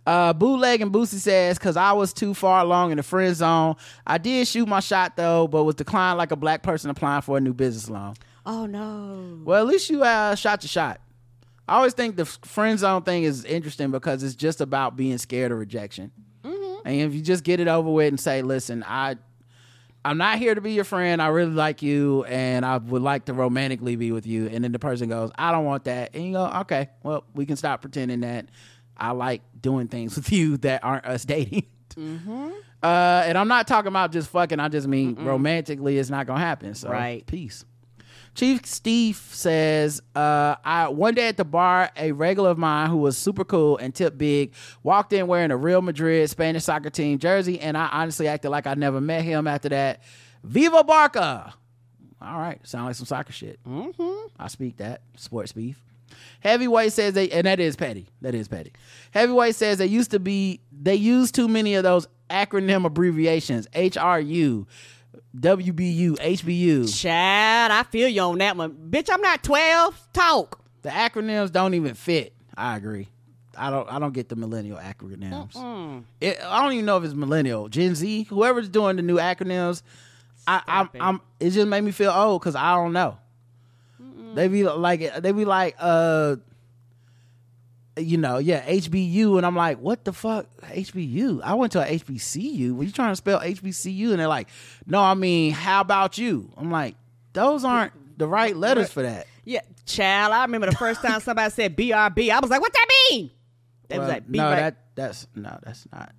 Uh, Bootleg and Boosie says, because I was too far along in the friend zone. I did shoot my shot, though, but was declined like a black person applying for a new business loan. Oh, no. Well, at least you uh, shot your shot. I always think the friend zone thing is interesting because it's just about being scared of rejection. Mm-hmm. And if you just get it over with and say, listen, I, I'm not here to be your friend. I really like you, and I would like to romantically be with you. And then the person goes, I don't want that. And you go, okay, well, we can stop pretending that I like doing things with you that aren't us dating. Mm-hmm. Uh, and I'm not talking about just fucking. I just mean Mm-mm. romantically it's not going to happen. So, right. Peace. Chief Steve says, uh, I one day at the bar, a regular of mine who was super cool and tipped big walked in wearing a Real Madrid Spanish soccer team jersey, and I honestly acted like I never met him after that. Viva Barca. All right. Sound like some soccer shit. Mm-hmm. I speak that. Sports beef. Heavyweight says they, and that is petty. That is petty. Heavyweight says they used to be, they used too many of those acronym abbreviations. H R U, W B U, H B U. Chad, I feel you on that one. Bitch, I'm not twelve. Talk. The acronyms don't even fit. I agree. I don't I don't get the millennial acronyms. Mm-mm. It, I don't even know if it's millennial, Gen Z, whoever's doing the new acronyms. I, I'm, it. I'm. It just made me feel old because I don't know. Mm-mm. They be like, they be like, uh, you know, yeah, H B U, and I'm like, what the fuck, H B U? I went to a H B C U. Were you trying to spell H B C U? And they're like, no, I mean, how about you? I'm like, those aren't the right letters for that. Yeah, child. I remember the first time somebody said B R B. I was like, what that mean? They well, was like, be no, right. that that's no, that's not.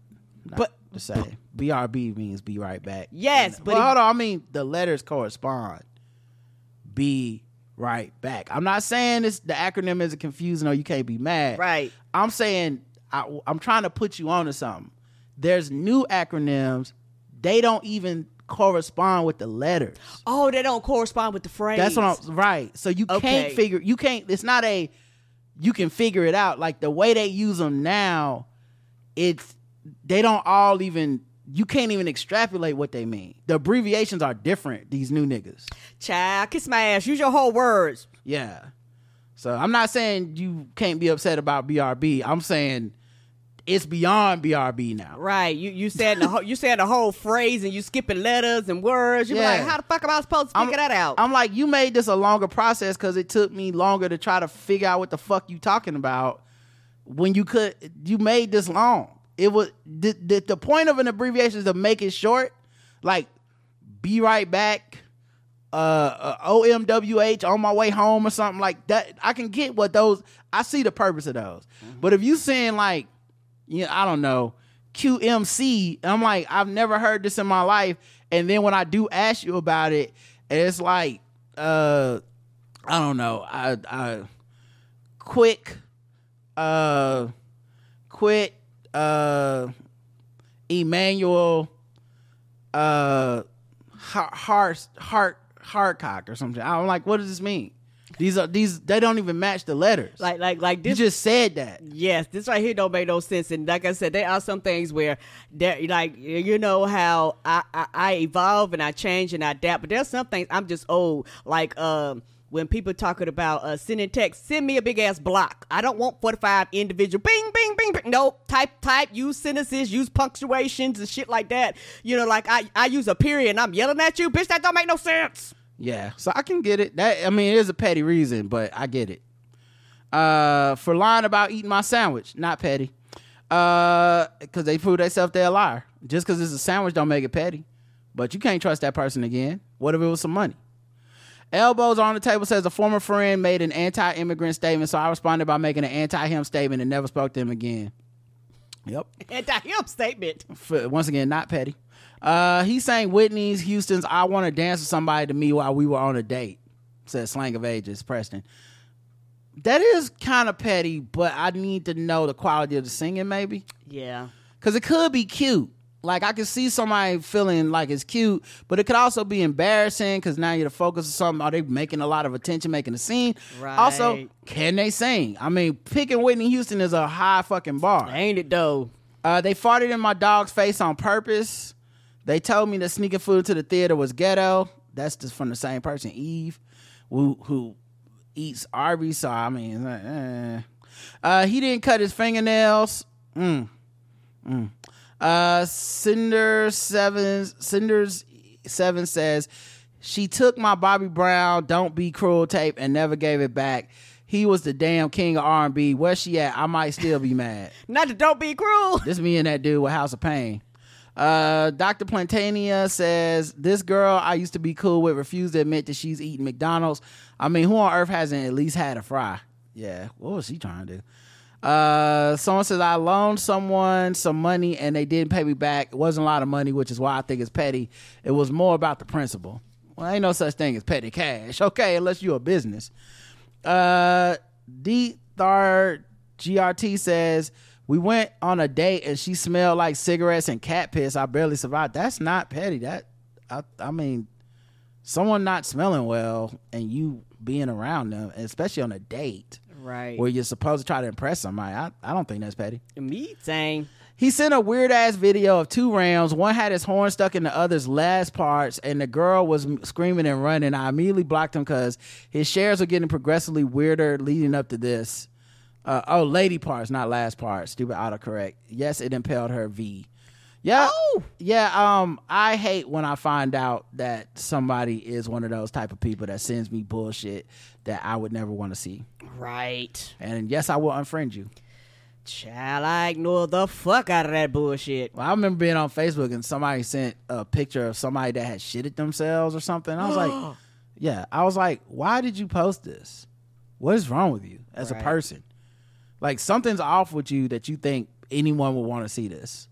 not but the same. B R B means be right back. Yes, but well, hold on. I mean, the letters correspond. Be right back. I'm not saying this. The acronym isn't confusing or you can't be mad. Right. I'm saying I, I'm trying to put you on to something. There's new acronyms. They don't even correspond with the letters. Oh, they don't correspond with the phrase. That's what I'm right. So you okay. can't figure. You can't. It's not a. You can figure it out. Like the way they use them now, it's they don't all even. You can't even extrapolate what they mean. The abbreviations are different. These new niggas. Child, kiss my ass. Use your whole words. Yeah. So I'm not saying you can't be upset about B R B. I'm saying it's beyond B R B now. Right. You you said the whole, you said the whole phrase and you skipping letters and words. You're yeah. like, how the fuck am I supposed to figure I'm, that out? I'm like, you made this a longer process because it took me longer to try to figure out what the fuck you talking about when you could. You made this long. It was the, the, the point of an abbreviation is to make it short. Like, be right back. Uh, uh, O M W H, on my way home or something like that. I can get what those. I see the purpose of those. Mm-hmm. But if you saying like, yeah, I don't know, Q M C. I'm like, I've never heard this in my life. And then when I do ask you about it, it's like, uh, I don't know, I, I quick, uh, quit, uh, Emmanuel, uh, heart, heart, Hardcock or something. I'm like, what does this mean? These are these. They don't even match the letters. Like like like this. You just said that. Yes, this right here don't make no sense. And like I said, there are some things where, like you know how I, I I evolve and I change and I adapt. But there's some things I'm just old. Like um, when people talking about uh, sending text, send me a big ass block. I don't want forty-five individual. Bing bing bing bing. Nope. Type type. Use sentences. Use punctuations and shit like that. You know, like I I use a period and I'm yelling at you, bitch. That don't make no sense. Yeah, so I can get it. That I mean, it is a petty reason, but I get it. Uh, for lying about eating my sandwich, not petty. Uh, because they prove themselves they're a liar. Just because it's a sandwich don't make it petty. But you can't trust that person again. What if it was some money? Elbows are on the table says a former friend made an anti-immigrant statement, so I responded by making an anti-him statement and never spoke to him again. Yep. Anti-him statement. For, once again, not petty. Uh, he sang Whitney's Houston's I Want to Dance with Somebody to me while we were on a date, says Slang of Ages, Preston. That is kind of petty, but I need to know the quality of the singing maybe. Yeah. Because it could be cute. Like, I could see somebody feeling like it's cute, but it could also be embarrassing because now you're the focus of something. Are they making a lot of attention, making a scene? Right. Also, can they sing? I mean, picking Whitney Houston is a high fucking bar. Ain't it, though? Uh, they farted in my dog's face on purpose. They told me that sneaking food to the theater was ghetto. That's just from the same person, Eve, who, who eats Arby's. So, I mean, uh, uh, he didn't cut his fingernails. Mm. Mm. Uh, Cinder Seven, Cinder's Seven says, she took my Bobby Brown Don't Be Cruel tape and never gave it back. He was the damn king of R and B. Where's she at? I might still be mad. Not the Don't Be Cruel. This me and that dude with House of Pain. Uh, Doctor Plantania says, this girl I used to be cool with refused to admit that she's eating McDonald's. I mean, who on earth hasn't at least had a fry? Yeah, what was she trying to do? Uh, someone says, I loaned someone some money and they didn't pay me back. It wasn't a lot of money, which is why I think it's petty. It was more about the principle. Well, ain't no such thing as petty cash. Okay, unless you're a business. Uh, D G R T says, we went on a date and she smelled like cigarettes and cat piss. I barely survived. That's not petty. That, I, I mean, someone not smelling well and you being around them, especially on a date, right? Where you're supposed to try to impress somebody. I, I don't think that's petty. Me saying. He sent a weird ass video of two rams. One had his horn stuck in the other's last parts, and the girl was screaming and running. I immediately blocked him because his shares were getting progressively weirder leading up to this. Uh, oh, lady parts, not last part. Stupid autocorrect. Yes, it impelled her V. Yeah, oh. yeah. Um, I hate when I find out that somebody is one of those type of people that sends me bullshit that I would never want to see. Right. And yes, I will unfriend you. Child, I ignore the fuck out of that bullshit. Well, I remember being on Facebook and somebody sent a picture of somebody that had shitted themselves or something. I was like, yeah. I was like, why did you post this? What is wrong with you as right. a person? Like, something's off with you that you think anyone would want to see this.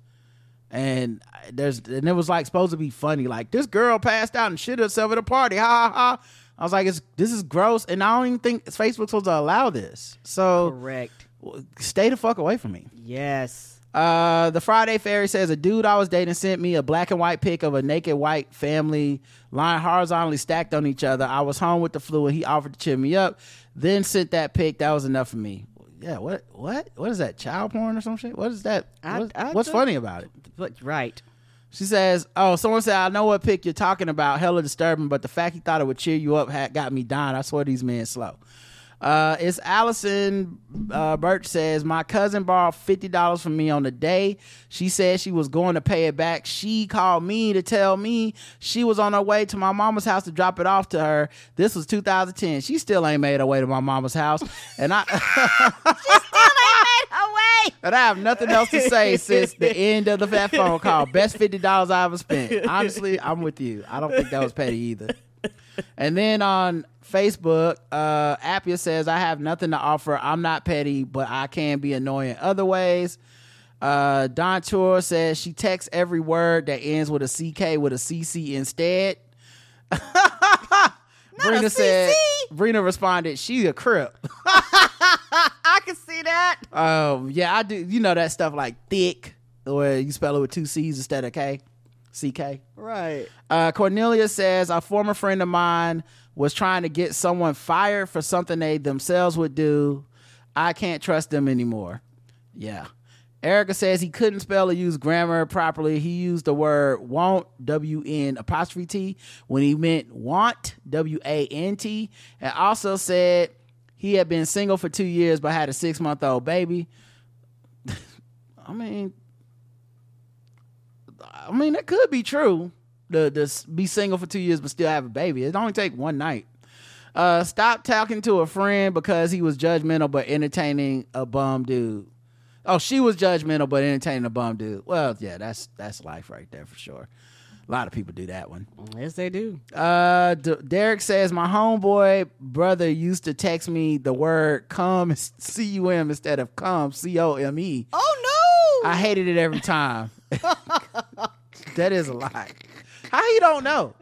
And there's and it was like supposed to be funny. Like, this girl passed out and shit herself at a party. Ha ha ha. I was like, it's, this is gross. And I don't even think Facebook's supposed to allow this. So correct. Stay the fuck away from me. Yes. Uh, the Friday Fairy says, a dude I was dating sent me a black and white pic of a naked white family lying horizontally stacked on each other. I was home with the flu and he offered to cheer me up. Then sent that pic. That was enough for me. Yeah, what what what is that, child porn or some shit? What is that? I, what, I what's funny about it? But, right. She says, oh, someone said, I know what pic you're talking about. Hella disturbing, but the fact he thought it would cheer you up had got me dying. I swear these men slow. Uh, it's Allison uh, Birch says, my cousin borrowed fifty dollars from me on the day. She said she was going to pay it back. She called me to tell me she was on her way to my mama's house to drop it off to her. This was two thousand ten. She still ain't made her way to my mama's house. And I... she still ain't made her way! And I have nothing else to say since the end of the fat phone call. Best fifty dollars I ever spent. Honestly, I'm with you. I don't think that was petty either. And then on Facebook, uh, Appia says, I have nothing to offer. I'm not petty, but I can be annoying other ways. Uh, Don Tour says she texts every word that ends with a C K with a C C instead. Brina said, Brina responded, she a crip. I can see that. Um, yeah, I do. You know that stuff like thick, where you spell it with two C's instead of K. C K. Right. Uh, Cornelia says, a former friend of mine was trying to get someone fired for something they themselves would do. I can't trust them anymore. Yeah. Erica says he couldn't spell or use grammar properly. He used the word won't, W N apostrophe T, when he meant want, W A N T. And also said he had been single for two years but had a six-month-old baby. I mean... I mean, that could be true. To, to be single for two years but still have a baby. It only take one night. Uh, stop talking to a friend because he was judgmental but entertaining a bum dude. Oh, she was judgmental but entertaining a bum dude. Well, yeah, that's that's life right there for sure. A lot of people do that one. Yes, they do. Uh, D- Derek says, my homeboy brother used to text me the word cum, C U M, instead of cum, C O M E. Oh, no! I hated it every time. That is a lie. How you don't know?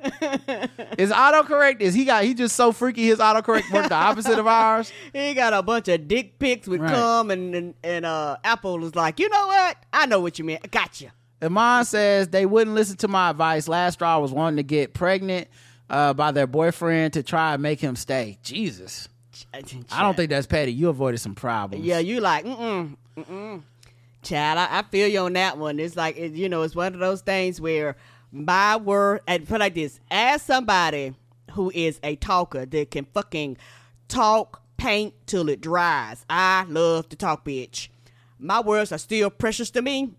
His autocorrect is he got he just so freaky. His autocorrect worked the opposite of ours. He got a bunch of dick pics with right. cum and and, and uh, Apple was like, you know what? I know what you meant. Gotcha. And mine says they wouldn't listen to my advice. Last straw was wanting to get pregnant uh, by their boyfriend to try and make him stay. Jesus, I don't think that's petty. You avoided some problems. Yeah, you like mm mm mm. Child, I, I feel you on that one. It's like, it, you know, it's one of those things where my word, and put like this, as somebody who is a talker that can fucking talk, paint till it dries. I love to talk, bitch. My words are still precious to me.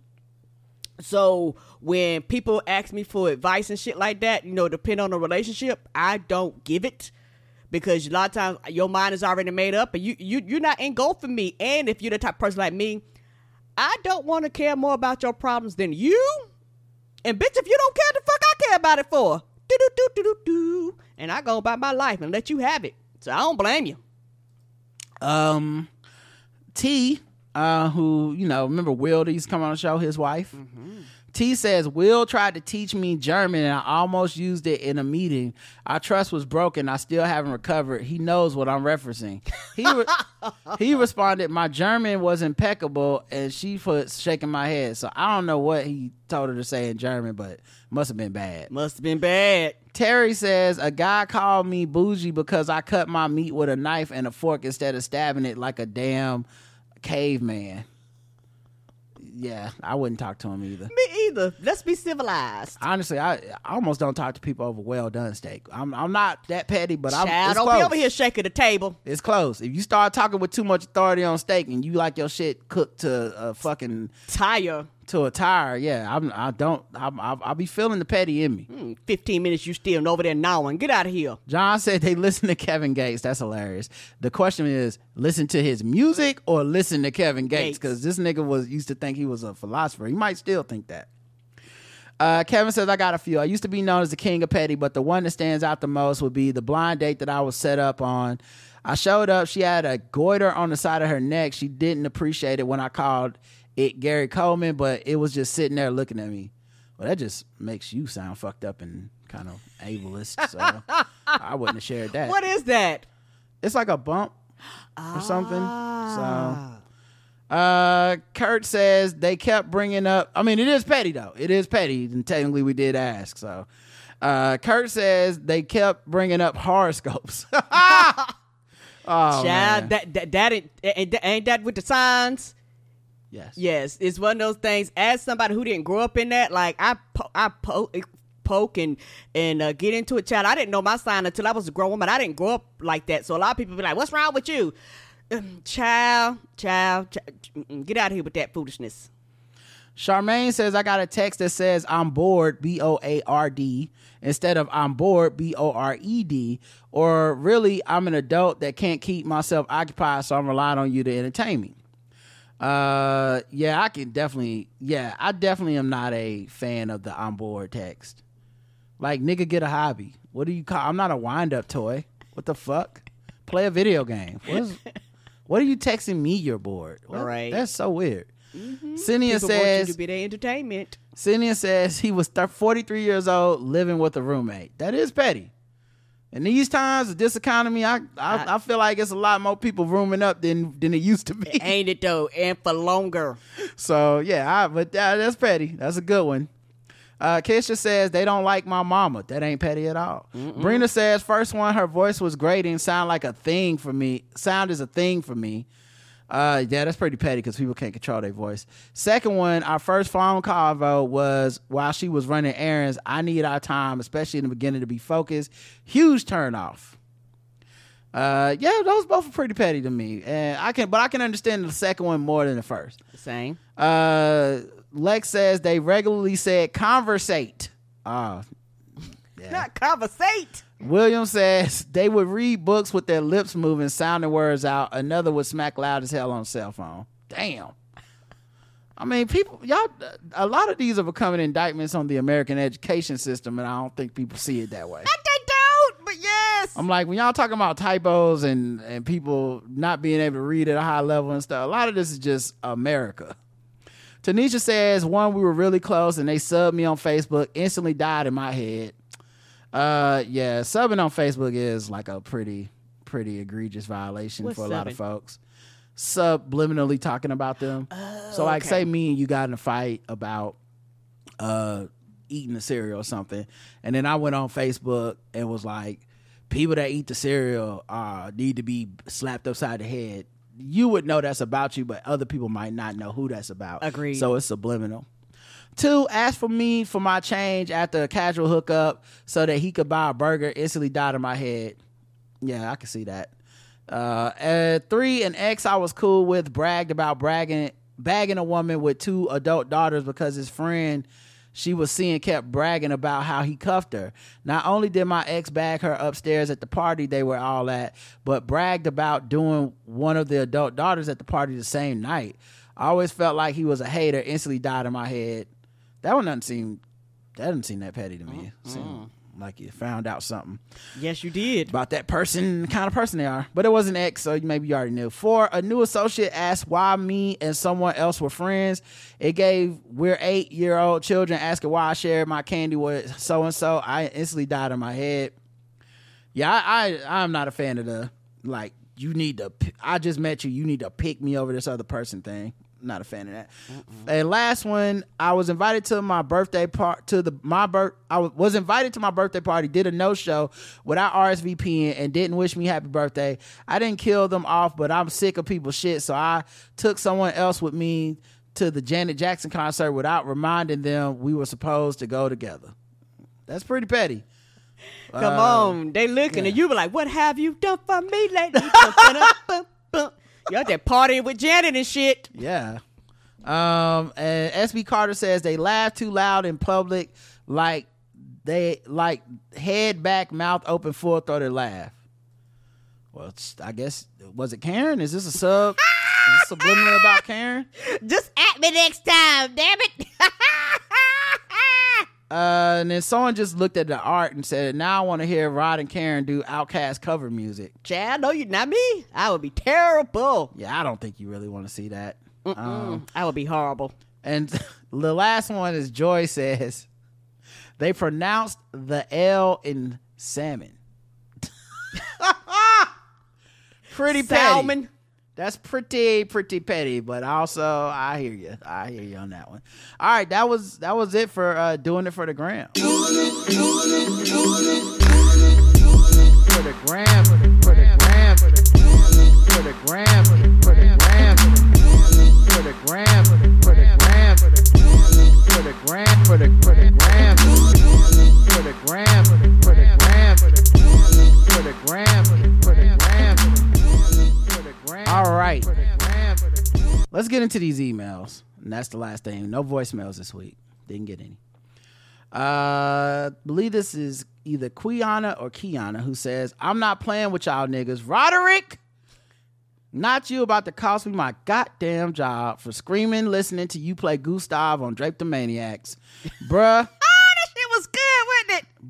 So when people ask me for advice and shit like that, you know, depending on the relationship, I don't give it. Because a lot of times your mind is already made up and you, you, you're not engulfing me. And if you're the type of person like me, I don't want to care more about your problems than you. And bitch, if you don't care, the fuck I care about it for. Do-do-do-do-do-do. And I go about my life and let you have it. So I don't blame you. Um, T, uh, who, you know, remember Will, he's coming on the show, his wife. Mm-hmm. T says, Will tried to teach me German and I almost used it in a meeting. Our trust was broken. I still haven't recovered. He knows what I'm referencing. He re- he responded, my German was impeccable, and she was shaking my head. So I don't know what he told her to say in German, but must have been bad. Must have been bad. Terry says, a guy called me bougie because I cut my meat with a knife and a fork instead of stabbing it like a damn caveman. yeah, I wouldn't talk to him either. Me either. Let's be civilized. Honestly, I, I almost don't talk to people over well done steak. I'm I'm not that petty, but I'm Child, it's don't close. Be over here shaking the table. It's close. If you start talking with too much authority on steak and you like your shit cooked to a fucking tire. To a tire, yeah. I'm, I don't. I'm, I'll, I'll be feeling the petty in me. Mm, Fifteen minutes, you still over there gnawing. Get out of here. John said they listen to Kevin Gates. That's hilarious. The question is, listen to his music or listen to Kevin Gates? Because this nigga was used to think he was a philosopher. He might still think that. Uh, Kevin says, I got a few. I used to be known as the king of petty, but the one that stands out the most would be the blind date that I was set up on. I showed up. She had a goiter on the side of her neck. She didn't appreciate it when I called it Gary Coleman, but it was just sitting there looking at me. Well, that just makes you sound fucked up and kind of ableist, so I wouldn't have shared that. What is that? It's like a bump or something. Ah. So uh Kurt says they kept bringing up, I mean, it is petty though. It is petty, and technically we did ask. So uh Kurt says they kept bringing up horoscopes. Oh, Child, man. that that, that ain't, ain't that with the signs? Yes. Yes, it's one of those things. As somebody who didn't grow up in that, like I, po- I po- poke and and uh, get into it, child. I didn't know my sign until I was a grown woman. I didn't grow up like that, so a lot of people be like, "What's wrong with you, um, child, child, child? Get out of here with that foolishness." Charmaine says, "I got a text that says I'm bored, B O A R D, instead of I'm bored, B O R E D, or really I'm an adult that can't keep myself occupied, so I'm relying on you to entertain me." Uh, yeah, I can definitely, yeah, I definitely am not a fan of the on board text. Like, nigga, get a hobby. What do you call, I'm not a wind up toy. What the fuck? Play a video game. What, is, what are you texting me you're bored? What? All right. That's so weird. Mm-hmm. Cynia says, want you to be their entertainment. Cynia says he was forty-three years old living with a roommate. That is petty. In these times of this economy, I, I I feel like it's a lot more people rooming up than than it used to be. Ain't it though? And for longer. So yeah, I, but that, that's petty. That's a good one. Uh, Keisha says they don't like my mama. That ain't petty at all. Mm-mm. Brina says first one, her voice was great and sound like a thing for me. Sound is a thing for me. Uh, yeah, that's pretty petty because people can't control their voice. Second one, our first phone convo was while she was running errands. I need our time, especially in the beginning, to be focused. Huge turnoff. Uh, yeah, those both are pretty petty to me, and I can, but I can understand the second one more than the first. Same. Uh, Lex says they regularly said conversate. Ah, uh, yeah. Not conversate. William says they would read books with their lips moving, sounding words out. Another would smack loud as hell on a cell phone. Damn. I mean, people, y'all, a lot of these are becoming indictments on the American education system, and I don't think people see it that way. They don't, but yes. I'm like, when y'all talking about typos and, and people not being able to read at a high level and stuff, a lot of this is just America. Tanisha says, one, we were really close, and they subbed me on Facebook, instantly died in my head. Uh, yeah, subbing on Facebook is like a pretty, pretty egregious violation. What's for a subbing? Lot of folks. Subliminally talking about them. Oh, so like, okay. Say me and you got in a fight about uh, eating the cereal or something. And then I went on Facebook and was like, people that eat the cereal uh, need to be slapped upside the head. You would know that's about you, but other people might not know who that's about. Agreed. So it's subliminal. Two, asked for me for my change after a casual hookup so that he could buy a burger, instantly died in my head. Yeah, I can see that. Uh, uh, three, an ex I was cool with bragged about bragging, bagging a woman with two adult daughters because his friend she was seeing kept bragging about how he cuffed her. Not only did my ex bag her upstairs at the party they were all at, but bragged about doing one of the adult daughters at the party the same night. I always felt like he was a hater, instantly died in my head. That one doesn't seem, that doesn't seem that petty to me. It seemed mm-hmm. like you found out something. Yes, you did. About that person, the kind of person they are. But it was an ex, so maybe you already knew. Four, a new associate asked why me and someone else were friends. It gave we're eight-year-old children asking why I shared my candy with so-and-so. I instantly died in my head. Yeah, I, I, I'm not a fan of the, like, you need to, I just met you, you need to pick me over this other person thing. Not a fan of that. Mm-mm. And last one, I was invited to my birthday party. To the my birth, I w- was invited to my birthday party. Did a no show without R S V P N and didn't wish me happy birthday. I didn't kill them off, but I'm sick of people's shit, so I took someone else with me to the Janet Jackson concert without reminding them we were supposed to go together. That's pretty petty. Come uh, on. They looking yeah. at you like, what have you done for me lately? You're out there partying with Janet and shit. Yeah. Um, and S B Carter says they laugh too loud in public, like they like head back, mouth open, full throated laugh. Well, I guess, was it Karen? Is this a sub? Is this subliminal about Karen? Just at me next time, damn it. Uh, and then someone just looked at the art and said, now I want to hear Rod and Karen do Outkast cover music. Chad, no, you not me. I would be terrible. Yeah, I don't think you really want to see that. Um, I would be horrible. And the last one is Joy says, they pronounced the L in salmon. Pretty salmon. Petty. That's pretty, pretty petty, but also I hear you. I hear you on that one. All right, that was that was it for uh, doing it for the gram. Doing it, doing it, doing it, doing it for the gram, for the gram, for the gram, for the gram, for the gram, for the gram, for the gram, for the gram, for the gram, for the gram, for the gram, for the gram. All right, let's get into these emails, and that's the last thing. No voicemails this week. Didn't get any. Uh, believe this is either Quiana or Kiana who says, "I'm not playing with y'all niggas, Roderick. Not you about to cost me my goddamn job for screaming, listening to you play Gustav on Drape the Maniacs, bruh."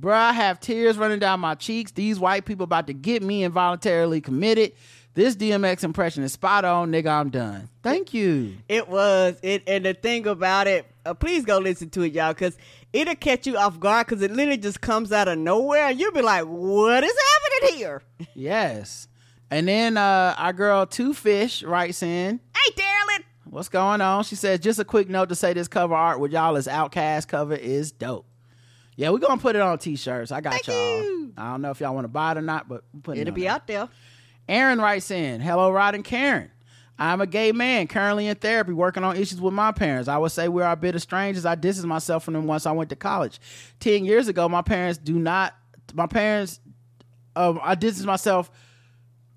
Bruh, I have tears running down my cheeks. These white people about to get me involuntarily committed. This D M X impression is spot on, nigga. I'm done. Thank you. It was. It and the thing about it, uh, please go listen to it, y'all, because it'll catch you off guard because it literally just comes out of nowhere. And you'll be like, what is happening here? Yes. And then uh, our girl Two Fish writes in. Hey, darling. What's going on? She says, just a quick note to say this cover art with y'all is Outkast cover is dope. Yeah, we're going to put it on T-shirts. I got Thank y'all. You. I don't know if y'all want to buy it or not, but we're putting it'll it on be there. Out there. Aaron writes in, hello, Rod and Karen. I'm a gay man currently in therapy working on issues with my parents. I would say we're a bit estranged as I distanced myself from them once I went to college. Ten years ago, my parents do not, my parents, uh, I distanced myself,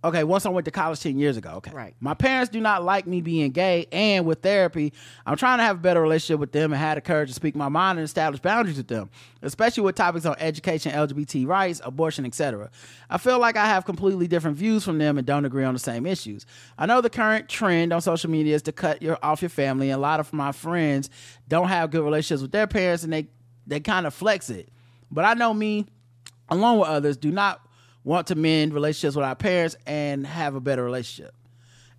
okay, once I went to college ten years ago, okay. Right. My parents do not like me being gay, and with therapy, I'm trying to have a better relationship with them and had the courage to speak my mind and establish boundaries with them, especially with topics on education, L G B T rights, abortion, et cetera. I feel like I have completely different views from them and don't agree on the same issues. I know the current trend on social media is to cut your off your family, and a lot of my friends don't have good relationships with their parents, and they, they kind of flex it. But I know me, along with others, do not want to mend relationships with our parents and have a better relationship.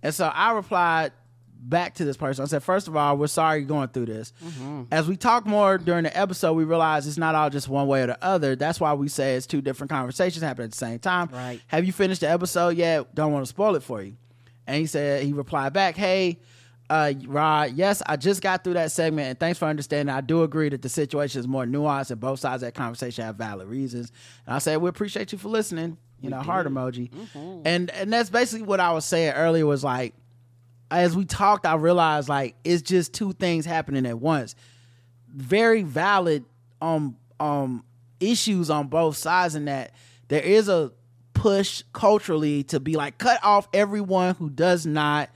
And so I replied back to this person. I said, first of all, we're sorry you're going through this. Mm-hmm. As we talk more during the episode, we realize it's not all just one way or the other. That's why we say it's two different conversations happening at the same time. Right. Have you finished the episode yet? Don't want to spoil it for you. And he said, he replied back, hey, uh, Rod, yes, I just got through that segment, and thanks for understanding. I do agree that the situation is more nuanced, and both sides of that conversation have valid reasons. And I said, we appreciate you for listening. You we know, do. Heart emoji. Mm-hmm. And and that's basically what I was saying earlier was like, as we talked, I realized like it's just two things happening at once. Very valid um um issues on both sides, in that there is a push culturally to be like, cut off everyone who does not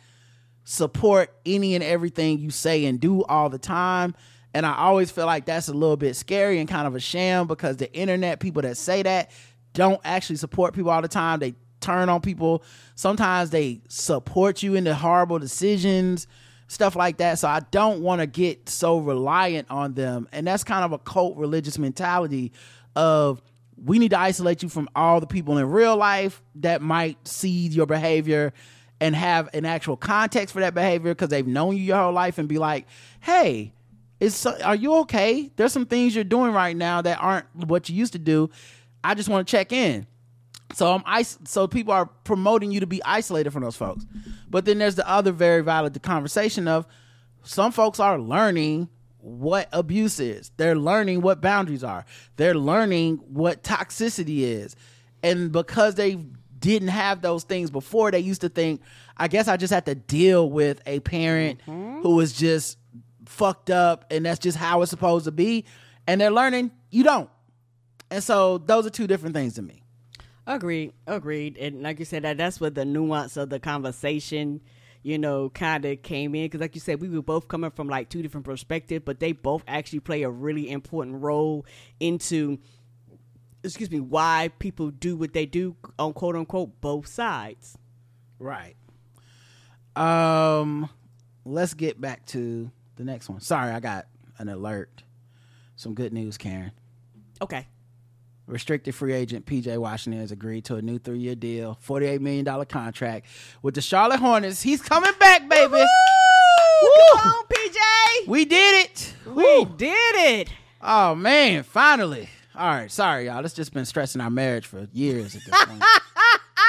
support any and everything you say and do all the time. And I always feel like that's a little bit scary and kind of a sham, because the internet people that say that don't actually support people all the time. They turn on people. Sometimes they support you into horrible decisions, stuff like that. So I don't want to get so reliant on them. And that's kind of a cult religious mentality of, we need to isolate you from all the people in real life that might see your behavior and have an actual context for that behavior, because they've known you your whole life, and be like, hey, it's, are you okay? There's some things you're doing right now that aren't what you used to do. I just want to check in. So I'm is- so people are promoting you to be isolated from those folks. But then there's the other very valid conversation of, some folks are learning what abuse is. They're learning what boundaries are. They're learning what toxicity is. And because they've didn't have those things before, they used to think, I guess I just had to deal with a parent mm-hmm. who was just fucked up and that's just how it's supposed to be, and they're learning you don't. And so those are two different things to me. Agreed. Agreed. And like you said, that that's what the nuance of the conversation, you know, kind of came in. Because like you said, we were both coming from like two different perspectives, but they both actually play a really important role into, excuse me, why people do what they do on quote unquote both sides. Right. Um, let's get back to the next one. Sorry, I got an alert. Some good news, Karen. Okay. Restricted free agent P J Washington has agreed to a new three-year deal, forty-eight million dollars contract with the Charlotte Hornets. He's coming back, baby. Woo-hoo! Woo! Come on, P J. We did it. We Woo. did it. Oh, man, finally. All right, sorry, y'all. It's just been stressing our marriage for years at this point.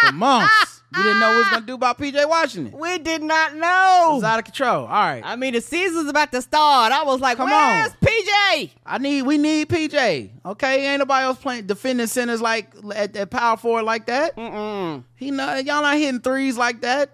For months. We didn't know what we was going to do about P J Washington. We did not know. It was out of control. All right. I mean, the season's about to start. I was like, Come where's on. P J? I need, we need P J. Okay? Ain't nobody else playing defending centers like at, at power forward like that. Mm-mm. He not, y'all not hitting threes like that.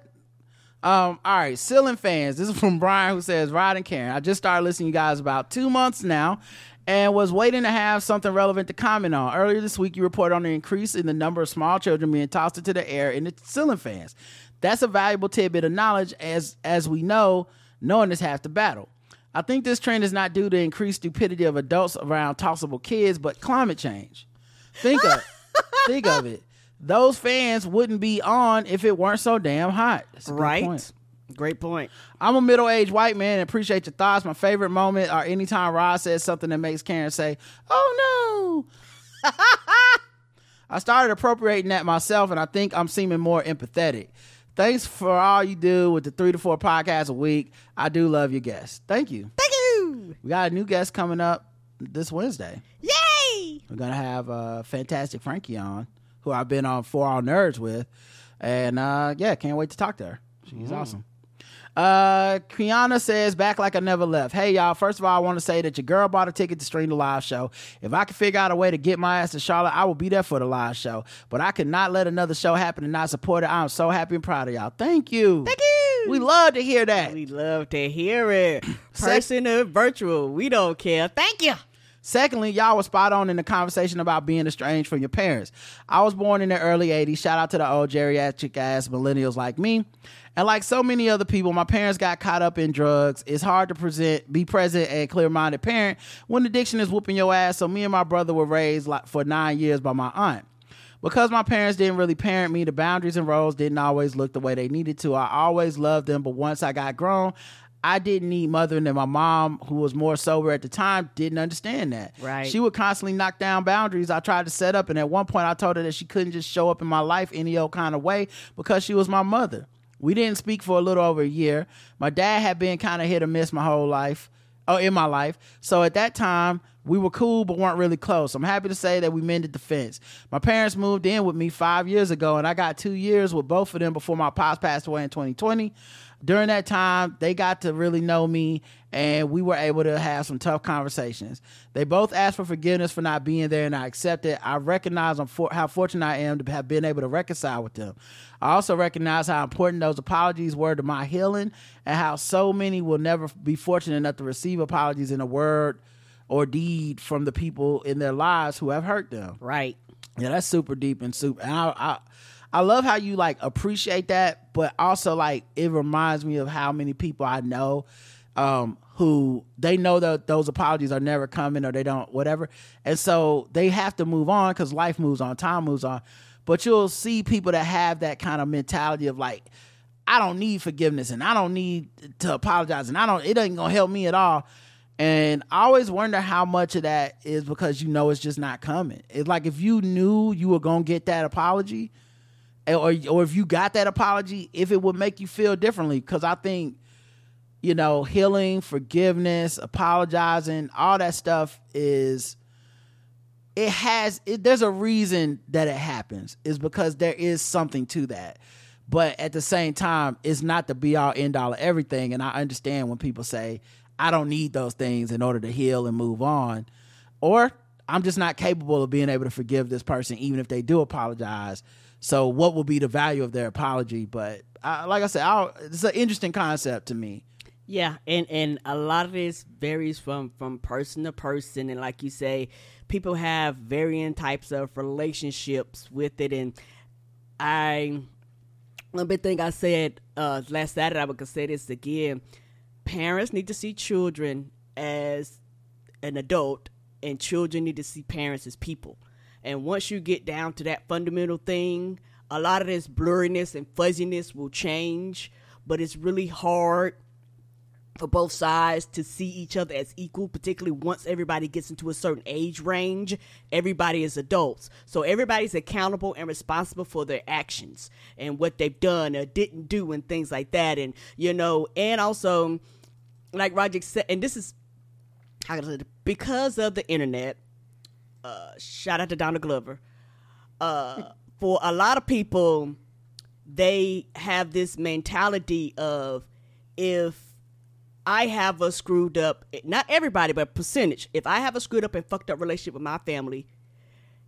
Um. All right. Ceiling fans. This is from Brian, who says, Rod and Karen, I just started listening to you guys about two months now, and was waiting to have something relevant to comment on. Earlier this week, you reported on the increase in the number of small children being tossed into the air in the ceiling fans. That's a valuable tidbit of knowledge, as as we know, knowing is half the battle. I think this trend is not due to increased stupidity of adults around tossable kids, but climate change. Think of, think of it. Those fans wouldn't be on if it weren't so damn hot. That's a right. Good point. Great point. I'm a middle-aged white man and appreciate your thoughts. My favorite moment are anytime Rod says something that makes Karen say, oh, no. I started appropriating that myself, and I think I'm seeming more empathetic. Thanks for all you do with the three to four podcasts a week. I do love your guests. Thank you. Thank you. We got a new guest coming up this Wednesday. Yay! We're going to have uh, Fantastic Frankie on, who I've been on For All Nerds with. And, uh, yeah, can't wait to talk to her. She's mm. awesome. Uh, Kiana says, back like I never left. Hey, y'all. First of all, I want to say that your girl bought a ticket to stream the live show. If I can figure out a way to get my ass to Charlotte, I will be there for the live show. But I could not let another show happen and not support it. I am so happy and proud of y'all. Thank you. Thank you. We love to hear that. We love to hear it. Person or virtual. We don't care. Thank you. Secondly, y'all were spot on in the conversation about being estranged from your parents. I was born in the early eighties. Shout out to the old geriatric-ass millennials like me. And like so many other people, my parents got caught up in drugs. It's hard to present, be present and clear-minded parent when addiction is whooping your ass. So me and my brother were raised like for nine years by my aunt. Because my parents didn't really parent me, the boundaries and roles didn't always look the way they needed to. I always loved them, but once I got grown, I didn't need mothering, and my mom, who was more sober at the time, didn't understand that. Right. She would constantly knock down boundaries I tried to set up, and at one point I told her that she couldn't just show up in my life any old kind of way because she was my mother. We didn't speak for a little over a year. My dad had been kind of hit or miss my whole life, oh, in my life. So at that time, we were cool but weren't really close. I'm happy to say that we mended the fence. My parents moved in with me five years ago, and I got two years with both of them before my pops passed away in twenty twenty. During that time, they got to really know me, and we were able to have some tough conversations. They both asked for forgiveness for not being there, and I accepted. I recognize how fortunate I am to have been able to reconcile with them. I also recognize how important those apologies were to my healing, and how so many will never be fortunate enough to receive apologies in a word or deed from the people in their lives who have hurt them. Right. Yeah, that's super deep and super... And I, I, I love how you like appreciate that, but also like it reminds me of how many people I know um, who they know that those apologies are never coming or they don't whatever, and so they have to move on because life moves on, time moves on. But you'll see people that have that kind of mentality of like, I don't need forgiveness and I don't need to apologize and I don't it ain't gonna help me at all. And I always wonder how much of that is because you know it's just not coming. It's like if you knew you were gonna get that apology. Or, or if you got that apology, if it would make you feel differently. Because I think, you know, healing, forgiveness, apologizing, all that stuff is, it has, it, there's a reason that it happens. It's because there is something to that. But at the same time, it's not the be all, end all of everything. And I understand when people say, I don't need those things in order to heal and move on. Or I'm just not capable of being able to forgive this person, even if they do apologize. So what will be the value of their apology? But I, like I said, I'll, it's an interesting concept to me. Yeah, and, and a lot of this varies from, from person to person. And like you say, people have varying types of relationships with it. And I, one big thing I said uh, last Saturday, I would say this again. Parents need to see children as an adult, and children need to see parents as people. And once you get down to that fundamental thing, a lot of this blurriness and fuzziness will change, but it's really hard for both sides to see each other as equal, particularly once everybody gets into a certain age range. Everybody is adults, so everybody's accountable and responsible for their actions and what they've done or didn't do and things like that. And, you know, and also, like Roger said, and this is because of the internet, uh, shout out to Donna Glover, uh, for a lot of people, they have this mentality of, if I have a screwed up, not everybody, but percentage. If I have a screwed up and fucked up relationship with my family,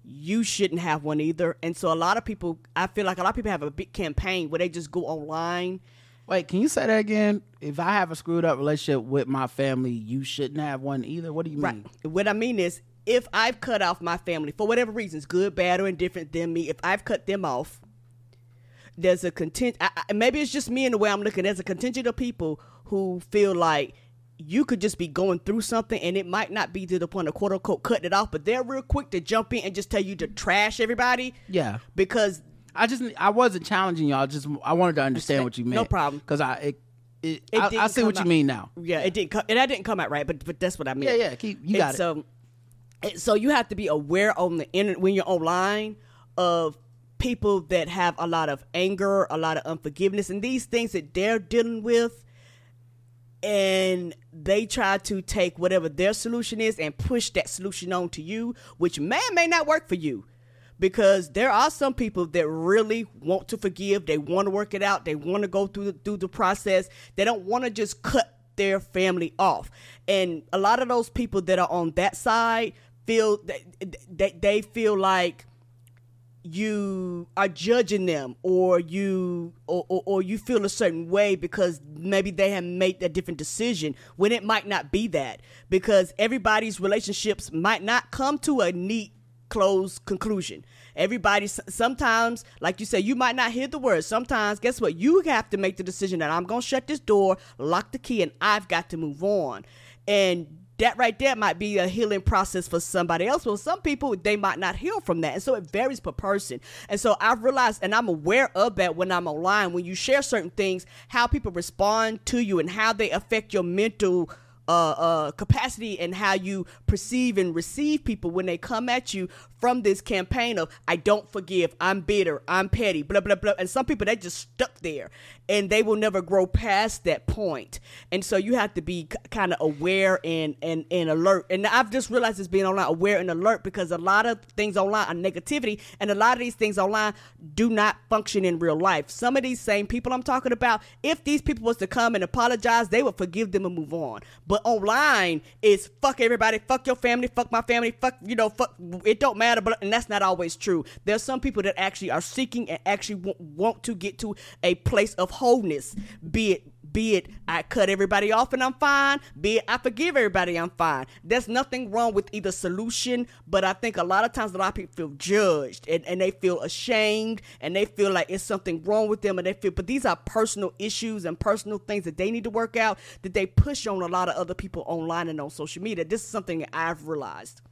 you shouldn't have one either. And so a lot of people, I feel like a lot of people have a big campaign where they just go online. Wait, can you say that again? If I have a screwed up relationship with my family, you shouldn't have one either? What do you mean? Right. What I mean is, if I've cut off my family for whatever reasons, good, bad, or indifferent than me, if I've cut them off, there's a content, I, I, maybe it's just me in the way I'm looking, there's a contingent of people who feel like you could just be going through something and it might not be to the point of quote unquote cutting it off, but they're real quick to jump in and just tell you to trash everybody. Yeah. Because I just, I wasn't challenging y'all. Just, I wanted to understand what you meant. No problem. Cause I, it, it, it I, I see what out. You mean now. Yeah. It didn't come, and I didn't come out right, but, but that's what I meant. Yeah. Yeah. Keep, you got and it. So, and so you have to be aware on the internet when you're online of people that have a lot of anger, a lot of unforgiveness, and these things that they're dealing with. And they try to take whatever their solution is and push that solution on to you, which may or may not work for you, because there are some people that really want to forgive. They want to work it out. They want to go through the, through the process. They don't want to just cut their family off. And a lot of those people that are on that side feel that they, they feel like you are judging them, or you or, or, or you feel a certain way because maybe they have made a different decision, when it might not be that, because everybody's relationships might not come to a neat closed conclusion. Everybody, sometimes, like you say, you might not hear the words. Sometimes, guess what? You have to make the decision that I'm going to shut this door, lock the key, and I've got to move on. And that right there might be a healing process for somebody else. Well, some people, they might not heal from that. And so it varies per person. And so I've realized, and I'm aware of that when I'm online, when you share certain things, how people respond to you and how they affect your mental uh, uh, capacity and how you perceive and receive people when they come at you from this campaign of, I don't forgive, I'm bitter, I'm petty, blah, blah, blah. And some people, they just stuck there and they will never grow past that point. And so you have to be c- kind of aware and, and, and alert. And I've just realized it's being online, aware and alert, because a lot of things online are negativity, and a lot of these things online do not function in real life. Some of these same people I'm talking about, if these people was to come and apologize, they would forgive them and move on. But online is fuck everybody, fuck your family, fuck my family, fuck, you know, fuck, it don't matter. But, and that's not always true. There's some people that actually are seeking and actually w- want to get to a place of wholeness, be it be it I cut everybody off and I'm fine, be it I forgive everybody, I'm fine. There's nothing wrong with either solution, but I think a lot of times a lot of people feel judged, and, and they feel ashamed, and they feel like it's something wrong with them, and they feel, but these are personal issues and personal things that they need to work out, that they push on a lot of other people online and on social media. This is something that I've realized.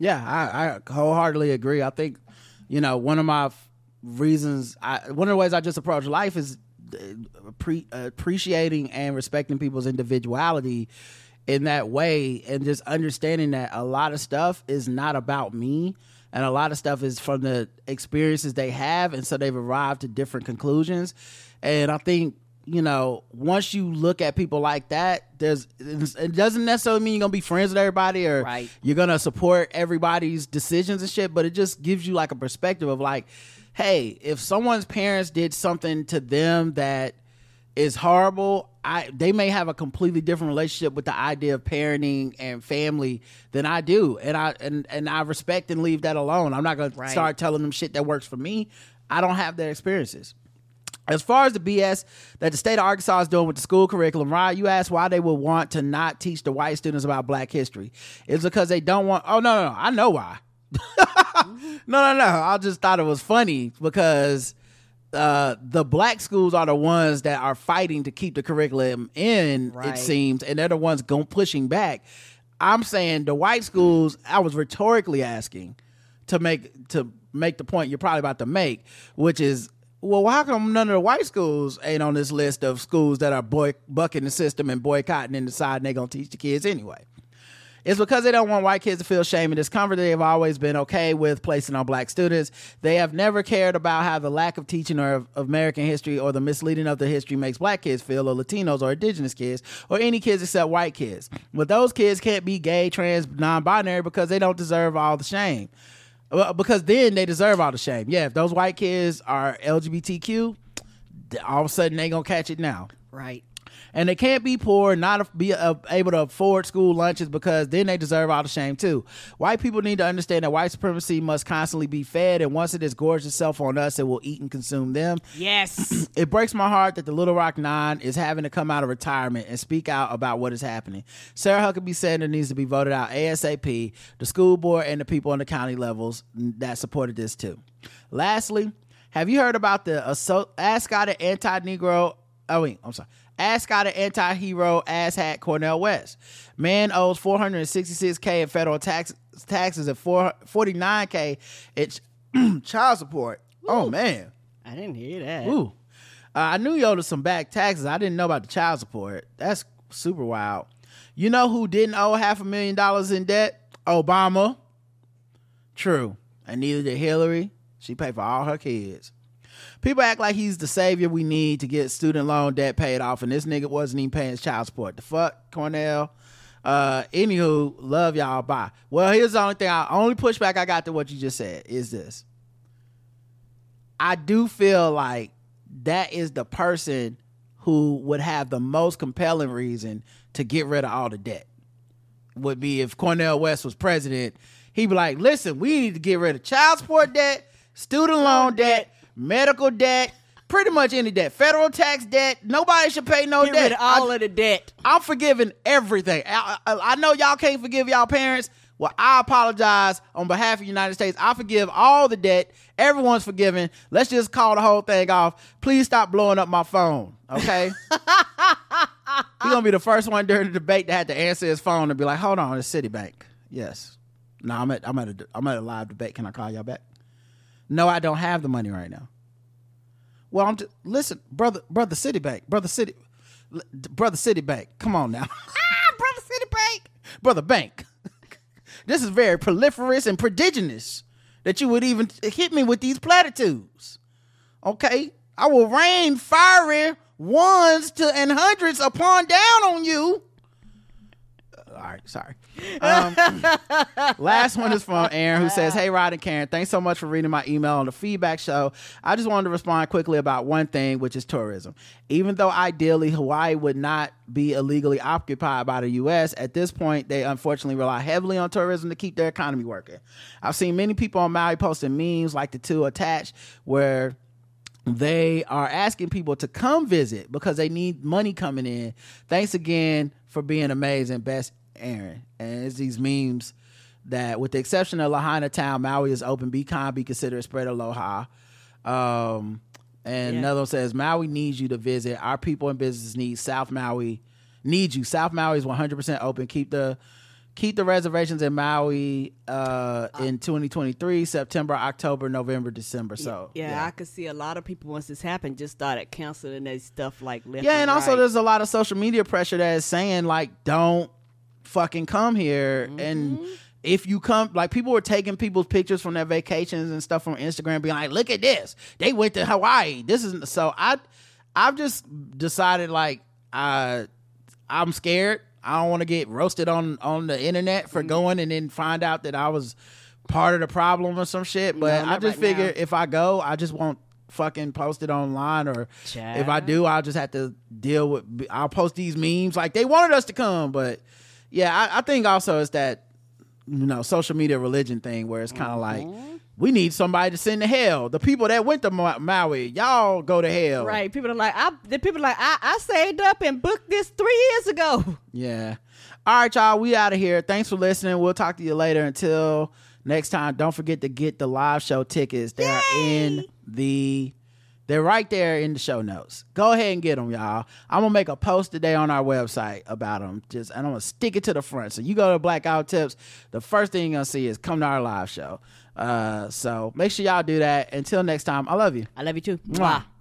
Yeah, I, I wholeheartedly agree. I think, you know, one of my f- reasons, I, one of the ways I just approach life is pre- appreciating and respecting people's individuality in that way, and just understanding that a lot of stuff is not about me, and a lot of stuff is from the experiences they have, and so they've arrived to different conclusions. And I think, you know, once you look at people like that, there's, it doesn't necessarily mean you're going to be friends with everybody, or right, you're going to support everybody's decisions and shit, but it just gives you like a perspective of like, hey, if someone's parents did something to them that is horrible, I they may have a completely different relationship with the idea of parenting and family than I do. And I, and, and I respect and leave that alone. I'm not going right. to start telling them shit that works for me. I don't have their experiences. As far as the B S that the state of Arkansas is doing with the school curriculum, Ryan, you asked why they would want to not teach the white students about black history. It's because they don't want... Oh, no, no, no. I know why. mm-hmm. No, no, no. I just thought it was funny because uh, the black schools are the ones that are fighting to keep the curriculum in, right. It seems, and they're the ones going pushing back. I'm saying the white schools, I was rhetorically asking to make to make the point you're probably about to make, which is, well, how come none of the white schools ain't on this list of schools that are boy- bucking the system and boycotting and deciding they're going to teach the kids anyway? It's because they don't want white kids to feel shame and discomfort. They have always been okay with placing on black students. They have never cared about how the lack of teaching or of American history or the misleading of the history makes black kids feel, or Latinos or indigenous kids, or any kids except white kids. But those kids can't be gay, trans, non-binary because they don't deserve all the shame. Well, because then they deserve all the shame. Yeah, if those white kids are L G B T Q, all of a sudden they gonna catch it now. Right. And they can't be poor and not be able to afford school lunches because then they deserve all the shame too. White people need to understand that white supremacy must constantly be fed, and once it has gorged itself on us, it will eat and consume them. Yes. It breaks my heart that the Little Rock Nine is having to come out of retirement and speak out about what is happening. Sarah Huckabee Sanders needs to be voted out ASAP. The school board and the people on the county levels that supported this too. Lastly, have you heard about the assault, Ascot and anti-Negro? Oh wait, I'm sorry. Ascot an anti-hero asshat Cornel West. Man owes four hundred sixty-six thousand dollars in federal tax, taxes and forty-nine thousand dollars in child support. Ooh, oh, man. I didn't hear that. Ooh. Uh, I knew you owed some back taxes. I didn't know about the child support. That's super wild. You know who didn't owe half a million dollars in debt? Obama. True. And neither did Hillary. She paid for all her kids. People act like he's the savior we need to get student loan debt paid off, and this nigga wasn't even paying his child support. The fuck, Cornel? Uh, anywho, love y'all, bye. Well, here's the only thing, I only pushback I got to what you just said is this. I do feel like that is the person who would have the most compelling reason to get rid of all the debt. Would be if Cornel West was president, he'd be like, listen, we need to get rid of child support debt, student loan debt, medical debt, pretty much any debt, federal tax debt. Nobody should pay no Get debt. Rid of all I, of the debt. I'm forgiving everything. I, I, I know y'all can't forgive y'all parents. Well, I apologize on behalf of the United States. I forgive all the debt. Everyone's forgiven. Let's just call the whole thing off. Please stop blowing up my phone, okay? He's gonna be the first one during the debate that had to answer his phone and be like, "Hold on, it's Citibank." Yes. No, I'm at I'm at a I'm at a live debate. Can I call y'all back? No, I don't have the money right now. Well, I'm just, listen, brother, brother Citibank, brother City, brother Citibank, come on now. ah, brother Citibank, brother Bank. This is very proliferous and prodigious that you would even hit me with these platitudes. Okay, I will rain fiery ones to and hundreds upon down on you. All right, sorry. Um, last one is from Aaron, who says, "Hey, Rod and Karen, thanks so much for reading my email on the feedback show. I just wanted to respond quickly about one thing, which is tourism. Even though ideally Hawaii would not be illegally occupied by the U S, at this point, they unfortunately rely heavily on tourism to keep their economy working. I've seen many people on Maui posting memes like the two attached where they are asking people to come visit because they need money coming in. Thanks again for being amazing. Best, Aaron." And it's these memes that, with the exception of Lahaina Town, Maui is open. Be kind, be considerate, spread aloha. Um, and yeah. Another one says, "Maui needs you to visit. Our people and businesses need South Maui. Need you. South Maui is one hundred percent open. Keep the keep the reservations in Maui uh, in twenty twenty-three, September, October, November, December." So yeah, yeah, I could see a lot of people once this happened just started canceling their stuff like left yeah, and, and right. Also there's a lot of social media pressure that is saying like, don't fucking come here. Mm-hmm. And if you come, like, people were taking people's pictures from their vacations and stuff from Instagram being like, "Look at this, they went to Hawaii." This is so i i've just decided like i i'm scared. I don't want to get roasted on on the internet for going and then find out that I was part of the problem or some shit. But no, I just right figure now. If I go, I just won't fucking post it online, or Child. If I do, I'll just have to deal with. I'll post these memes like they wanted us to come, but yeah, I, I think also it's that, you know, social media religion thing where it's kind of mm-hmm. like we need somebody to send to hell. The people that went to Maui, y'all go to hell. Right. People are like, I, the people are like, I, I saved up and booked this three years ago. Yeah. All right, y'all. We out of here. Thanks for listening. We'll talk to you later. Until next time, don't forget to get the live show tickets. They are in the, they're right there in the show notes. Go ahead and get them, y'all. I'm going to make a post today on our website about them. Just, and I'm going to stick it to the front. So you go to Blackout Tips, the first thing you're going to see is come to our live show. Uh, so make sure y'all do that. Until next time, I love you. I love you too. Mwah.